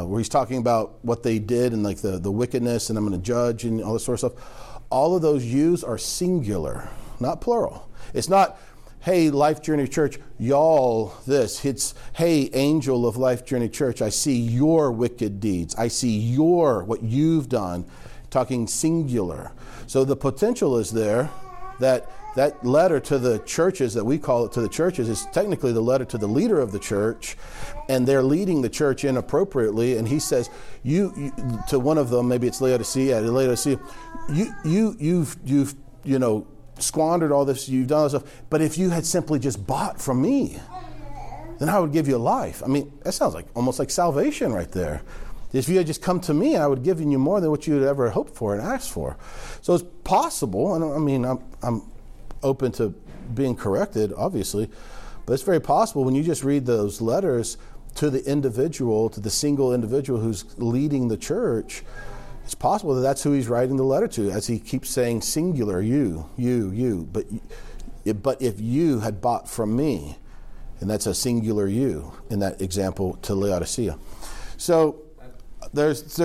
where he's talking about what they did and like the wickedness and I'm going to judge and all this sort of stuff. All of those U's are singular, not plural. It's not, hey, Life Journey Church, y'all this. It's, hey, angel of Life Journey Church, I see your wicked deeds. I see what you've done. Talking singular. So the potential is there that that letter to the churches, that we call it to the churches, is technically the letter to the leader of the church, and they're leading the church inappropriately. And he says, you to one of them, maybe it's Laodicea, you've you know, squandered all this, you've done all this stuff, but if you had simply just bought from me, then I would give you life. I mean, that sounds like almost like salvation right there. If you had just come to me, I would have given you more than what you had ever hoped for and asked for. So it's possible, and I mean, I'm open to being corrected, obviously, but it's very possible when you just read those letters to the individual, to the single individual who's leading the church, it's possible that that's who he's writing the letter to, as he keeps saying singular, you, but if you had bought from me, and that's a singular you in that example to Laodicea. So there's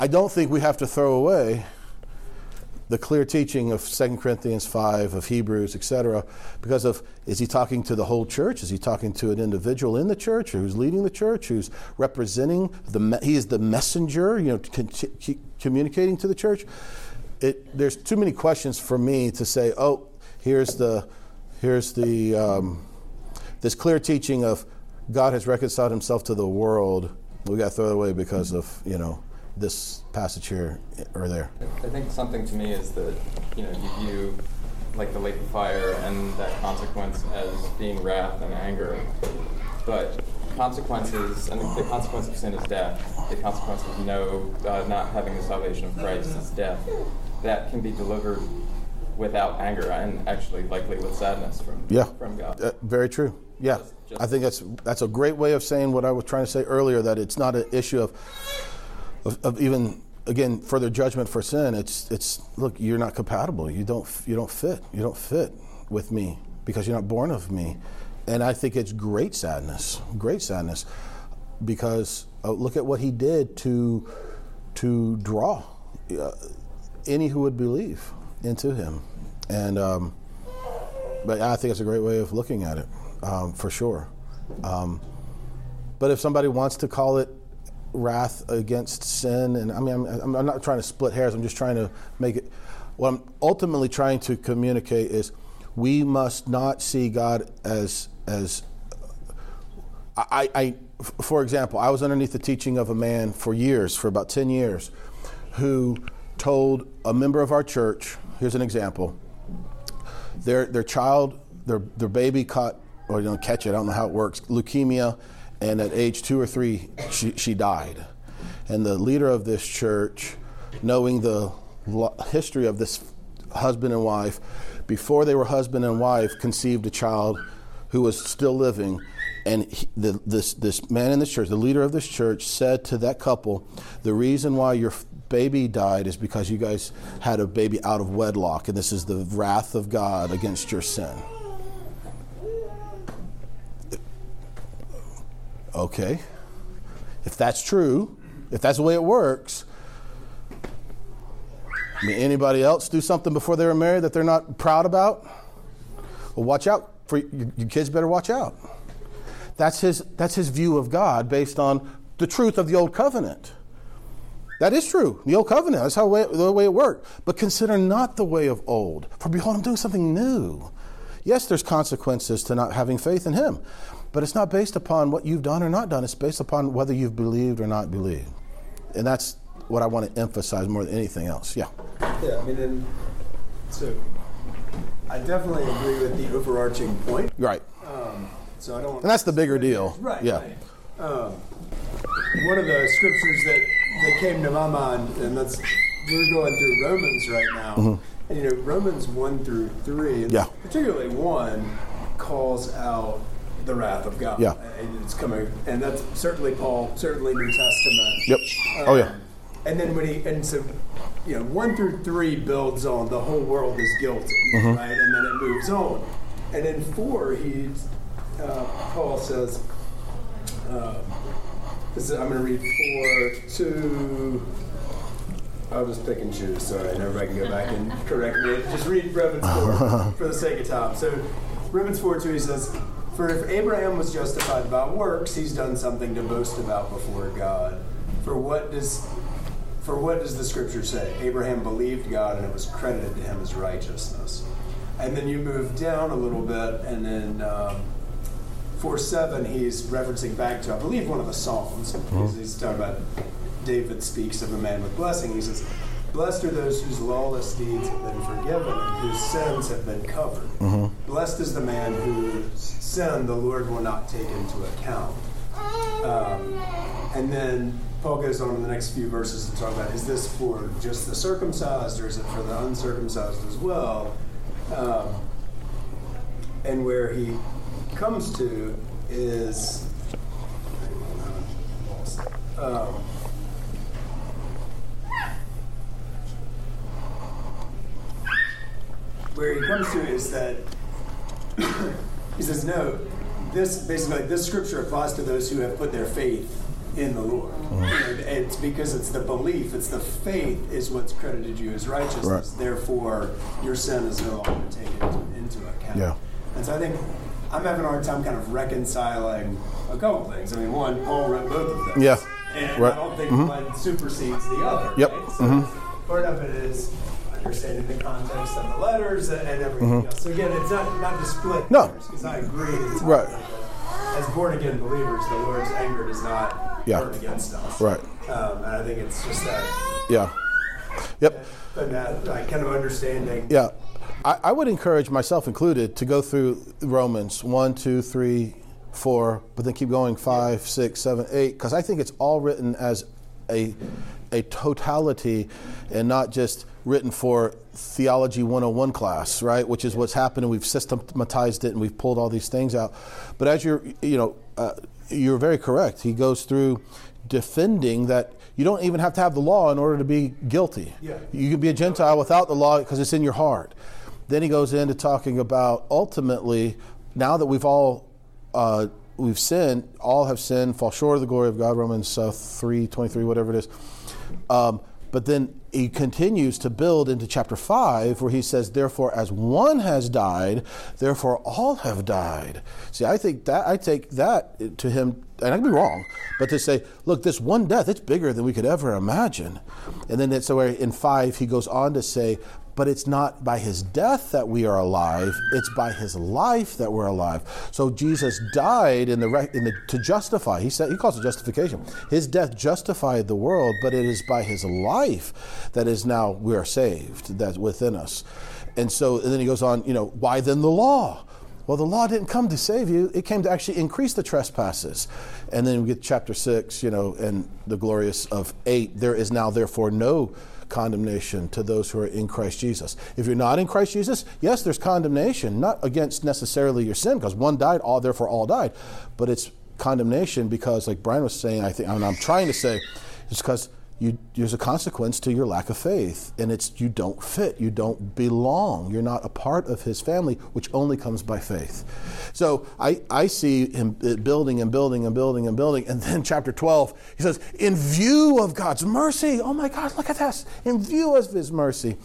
I don't think we have to throw away the clear teaching of 2 Corinthians 5, of Hebrews, etc., because of, is he talking to the whole church? Is he talking to an individual in the church who's leading the church, who's representing, he is the messenger, you know, communicating to the church? There's too many questions for me to say, oh, here's the this clear teaching of God has reconciled himself to the world. We got thrown away because of, you know, this passage here or there. I think something to me is that, you know, you view like the lake of fire and that consequence as being wrath and anger. But consequences, I think the consequence of sin is death. The consequence of not having the salvation of Christ is death. That can be delivered without anger and actually likely with sadness from God. Very true. Yeah, I think that's a great way of saying what I was trying to say earlier, that it's not an issue of even, again, further judgment for sin. It's look, you're not compatible. You don't fit with me because you're not born of me. And I think it's great sadness, because look at what he did to draw any who would believe into him. And but I think it's a great way of looking at it. For sure. But if somebody wants to call it wrath against sin, and I mean, I'm not trying to split hairs, I'm just trying to make it, what I'm ultimately trying to communicate is we must not see God as for example, I was underneath the teaching of a man for about 10 years, who told a member of our church, here's an example, their baby caught, or you don't catch it, I don't know how it works, leukemia, and at age 2 or 3, she died. And the leader of this church, knowing the history of this husband and wife, before they were husband and wife, conceived a child who was still living. And this man in this church, the leader of this church, said to that couple, the reason why your baby died is because you guys had a baby out of wedlock, and this is the wrath of God against your sin. Okay, if that's true, if that's the way it works, I mean, anybody else do something before they were married that they're not proud about? Well, watch out. For your kids better watch out. That's his view of God based on the truth of the Old Covenant. That is true. The Old Covenant, that's how the way it worked. But consider not the way of old. For behold, I'm doing something new. Yes, there's consequences to not having faith in Him. But it's not based upon what you've done or not done. It's based upon whether you've believed or not believed. And that's what I want to emphasize more than anything else. Yeah. Yeah, I mean, so I definitely agree with the overarching point. Right. So I don't want and that's the bigger deal. Right. Yeah. Right. One of the scriptures that came to my mind, and that's we're going through Romans right now. Mm-hmm. And, Romans 1-3, and particularly 1, calls out the wrath of God. Yeah. And it's coming, and that's certainly Paul, certainly New Testament. Yep. And then so 1-3 builds on the whole world is guilty, mm-hmm. right? And then it moves on. And in 4, Paul says, I'm going to read 4-2. I'll just pick and choose. Sorry, everybody can go back and correct me. Just read Romans 4 for the sake of time. So Romans 4:2, he says, "For if Abraham was justified by works, he's done something to boast about before God. For what does the Scripture say? Abraham believed God, and it was credited to him as righteousness." And then you move down a little bit, and then 4:7, he's referencing back to, I believe, one of the Psalms. Mm-hmm. He's talking about David speaks of a man with blessing. He says, "Blessed are those whose lawless deeds have been forgiven and whose sins have been covered. Mm-hmm. Blessed is the man whose sin the Lord will not take into account." And then Paul goes on in the next few verses to talk about, is this for just the circumcised or is it for the uncircumcised as well? And where he comes to is... where he comes to is that he says, no, this scripture applies to those who have put their faith in the Lord. Mm-hmm. And it's because it's the belief, it's the faith is what's credited you as righteousness. Right. Therefore, your sin is no longer taken into account. Yeah. And so I think I'm having a hard time kind of reconciling a couple things. I mean, one, Paul wrote both of them. Yeah. And right. I don't think mm-hmm. one supersedes the other. Yep. Right? So mm-hmm. part of it is... understanding the context of the letters and everything mm-hmm. else. So again, it's not to split letters, because I agree. Right. As born-again believers, the Lord's anger does not burn against us. Right. And I think it's just that. Yeah. Yep. But that kind of understanding. Yeah. I would encourage, myself included, to go through Romans 1, 2, 3, 4, but then keep going 5, 6, 7, 8, because I think it's all written as a totality and not just... written for Theology 101 class, right? Which is what's happened, and we've systematized it, and we've pulled all these things out. But as you're very correct. He goes through defending that you don't even have to have the law in order to be guilty. Yeah. You can be a Gentile without the law because it's in your heart. Then he goes into talking about ultimately, now that we've all we've sinned, all have sinned, fall short of the glory of God. Romans 3:23, whatever it is. But then he continues to build into chapter 5 where he says, therefore, as one has died, therefore all have died. See, I take that to him, and I could be wrong, but to say, look, this one death, it's bigger than we could ever imagine. And then it's where in 5 he goes on to say, but it's not by his death that we are alive, it's by his life that we're alive. So Jesus died to justify. He calls it justification. His death justified the world, but it is by his life that is now we are saved, that's within us. And so and then he goes on, why then the law? Well, the law didn't come to save you. It came to actually increase the trespasses. And then we get chapter 6, and the glorious of 8, there is now therefore no condemnation to those who are in Christ Jesus. If you're not in Christ Jesus, yes, there's condemnation, not against necessarily your sin, because one died, all therefore all died, but it's condemnation because, like Brian was saying, I think, and I'm trying to say, it's because there's a consequence to your lack of faith, and it's you don't fit, you don't belong, you're not a part of his family, which only comes by faith. So I see him building and building and building and building, and then chapter 12, he says, in view of God's mercy, oh my God, look at this, in view of his mercy,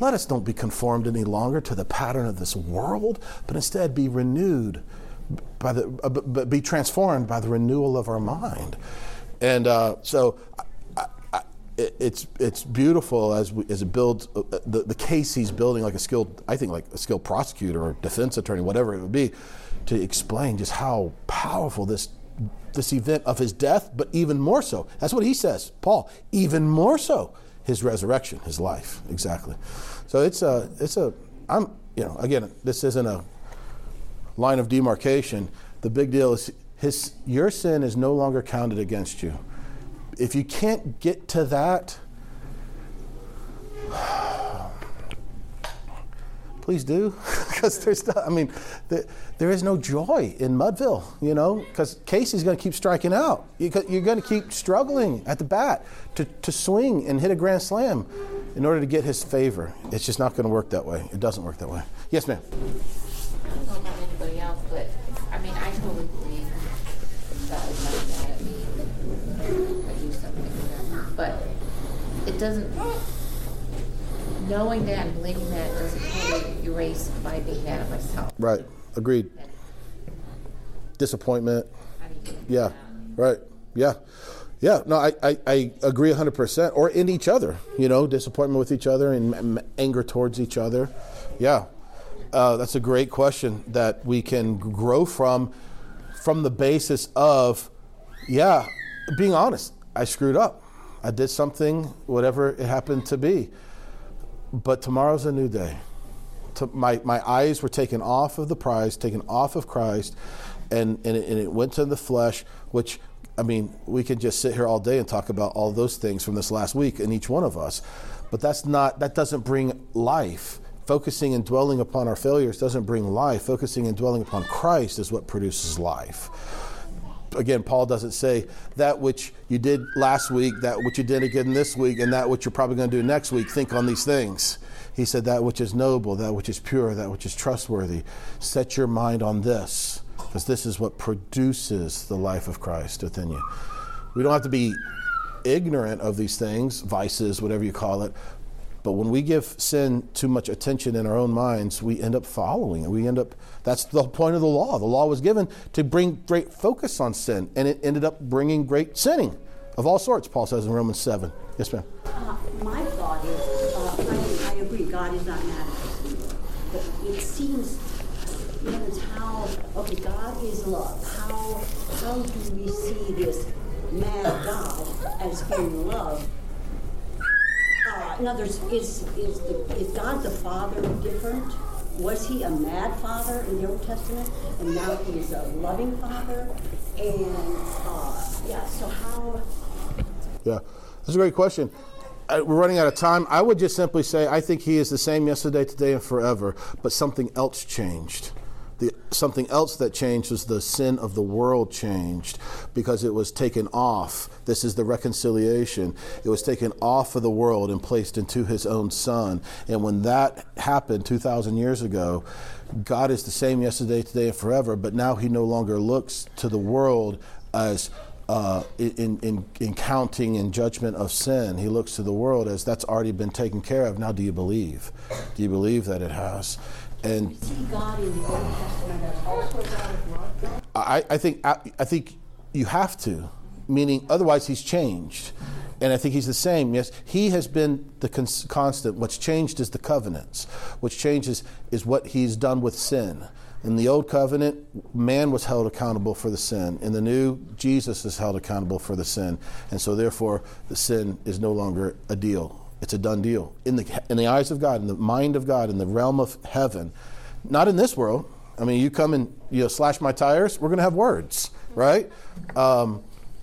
let us don't be conformed any longer to the pattern of this world, but instead be renewed, be transformed by the renewal of our mind. And so it's beautiful as it builds the case he's building, like a skilled, I think, like a skilled prosecutor or defense attorney, whatever it would be, to explain just how powerful this event of his death, but even more so, that's what he says, Paul, even more so, his resurrection, his life, exactly. So this isn't a line of demarcation. The big deal is your sin is no longer counted against you. If you can't get to that, please do, because there is no joy in Mudville, because Casey's going to keep striking out. You're going to keep struggling at the bat to swing and hit a grand slam in order to get his favor. It's just not going to work that way. It doesn't work that way. Yes, ma'am. I don't know about anybody else, but I totally believe that is not bad at me. But it doesn't, knowing that and believing that doesn't totally erase my being mad at myself. Right. Agreed. Disappointment. Yeah. Right. Yeah. Yeah. No, I agree 100%. Or in each other, disappointment with each other and anger towards each other. Yeah. That's a great question that we can grow from the basis of, being honest. I screwed up. I did something, whatever it happened to be. But tomorrow's a new day. My eyes were taken off of the prize, taken off of Christ, and it went to the flesh, which, we could just sit here all day and talk about all those things from this last week in each one of us. But that doesn't bring life. Focusing and dwelling upon our failures doesn't bring life. Focusing and dwelling upon Christ is what produces life. Again, Paul doesn't say that which you did last week, that which you did again this week, and that which you're probably going to do next week, think on these things. He said that which is noble, that which is pure, that which is trustworthy. Set your mind on this, because this is what produces the life of Christ within you. We don't have to be ignorant of these things, vices, whatever you call it, but when we give sin too much attention in our own minds, we end up following it. That's the point of the law. The law was given to bring great focus on sin, and it ended up bringing great sinning of all sorts, Paul says in Romans 7. Yes, ma'am. My thought is, I agree, God is not mad at us. But it seems, it's how, okay, God is love. How do we see this mad God as being love? In other words, is God the Father different? Was he a mad father in the Old Testament, and now he's a loving father? And so how? Yeah, that's a great question. We're running out of time. I would just simply say I think he is the same yesterday, today, and forever. But something else changed. Something else that changed was the sin of the world changed, because it was taken off. This is the reconciliation. It was taken off of the world and placed into his own son. And when that happened 2,000 years ago, God is the same yesterday, today, and forever, but now he no longer looks to the world as in counting and judgment of sin. He looks to the world as that's already been taken care of. Now, do you believe? Do you believe that it has? And I think you have to, meaning otherwise he's changed. And I think he's the same. Yes, he has been the constant. What's changed is the covenants. What's changed is what he's done with sin. In the old covenant, man was held accountable for the sin. In the new, Jesus is held accountable for the sin. And so therefore, the sin is no longer a deal. It's a done deal in the eyes of God, in the mind of God, in the realm of heaven, not in this world. You come and slash my tires, we're going to have words, right?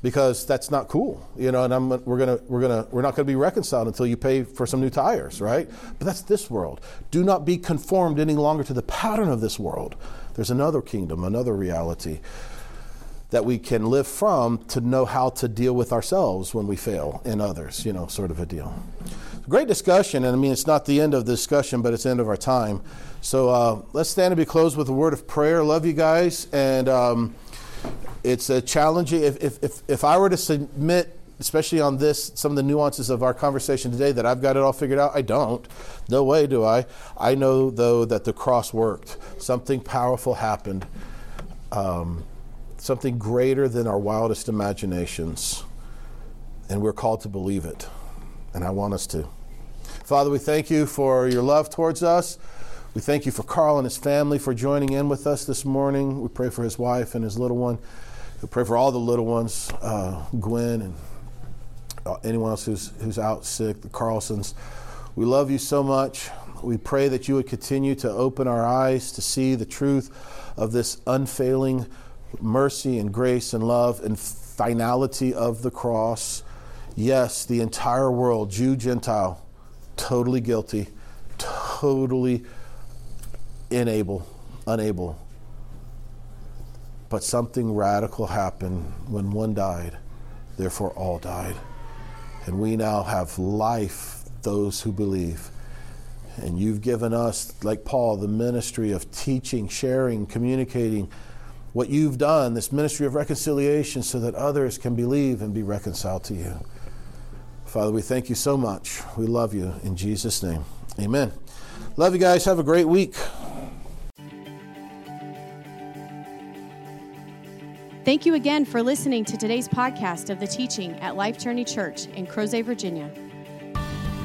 Because that's not cool, And we're not going to be reconciled until you pay for some new tires, right? But that's this world. Do not be conformed any longer to the pattern of this world. There's another kingdom, another reality that we can live from to know how to deal with ourselves when we fail and others, you know, sort of a deal. Great discussion, and I mean, it's not the end of the discussion, but it's the end of our time. So let's stand and be closed with a word of prayer. Love you guys, and it's a challenging, if I were to submit, especially on this, some of the nuances of our conversation today, that I've got it all figured out. I don't. No way do I. I know, though, that the cross worked. Something powerful happened. Something greater than our wildest imaginations. And we're called to believe it. And I want us to. Father, we thank you for your love towards us. We thank you for Carl and his family for joining in with us this morning. We pray for his wife and his little one. We pray for all the little ones, Gwen and anyone else who's out sick, the Carlsons. We love you so much. We pray that you would continue to open our eyes to see the truth of this unfailing mercy and grace and love and finality of the cross. Yes, the entire world, Jew, Gentile, totally guilty, totally unable. But something radical happened when one died. Therefore, all died. And we now have life, those who believe. And you've given us, like Paul, the ministry of teaching, sharing, communicating what you've done, this ministry of reconciliation, so that others can believe and be reconciled to you. Father, we thank you so much. We love you. In Jesus' name, amen. Love you guys. Have a great week. Thank you again for listening to today's podcast of the teaching at Life Journey Church in Crozet, Virginia.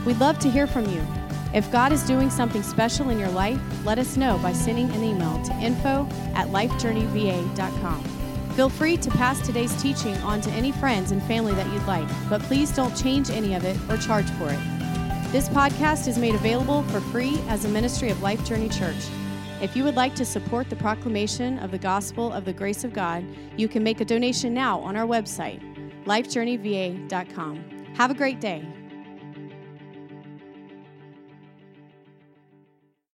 We'd love to hear from you. If God is doing something special in your life, let us know by sending an email to info@lifejourneyva.com. Feel free to pass today's teaching on to any friends and family that you'd like, but please don't change any of it or charge for it. This podcast is made available for free as a ministry of Life Journey Church. If you would like to support the proclamation of the gospel of the grace of God, you can make a donation now on our website, lifejourneyva.com. Have a great day.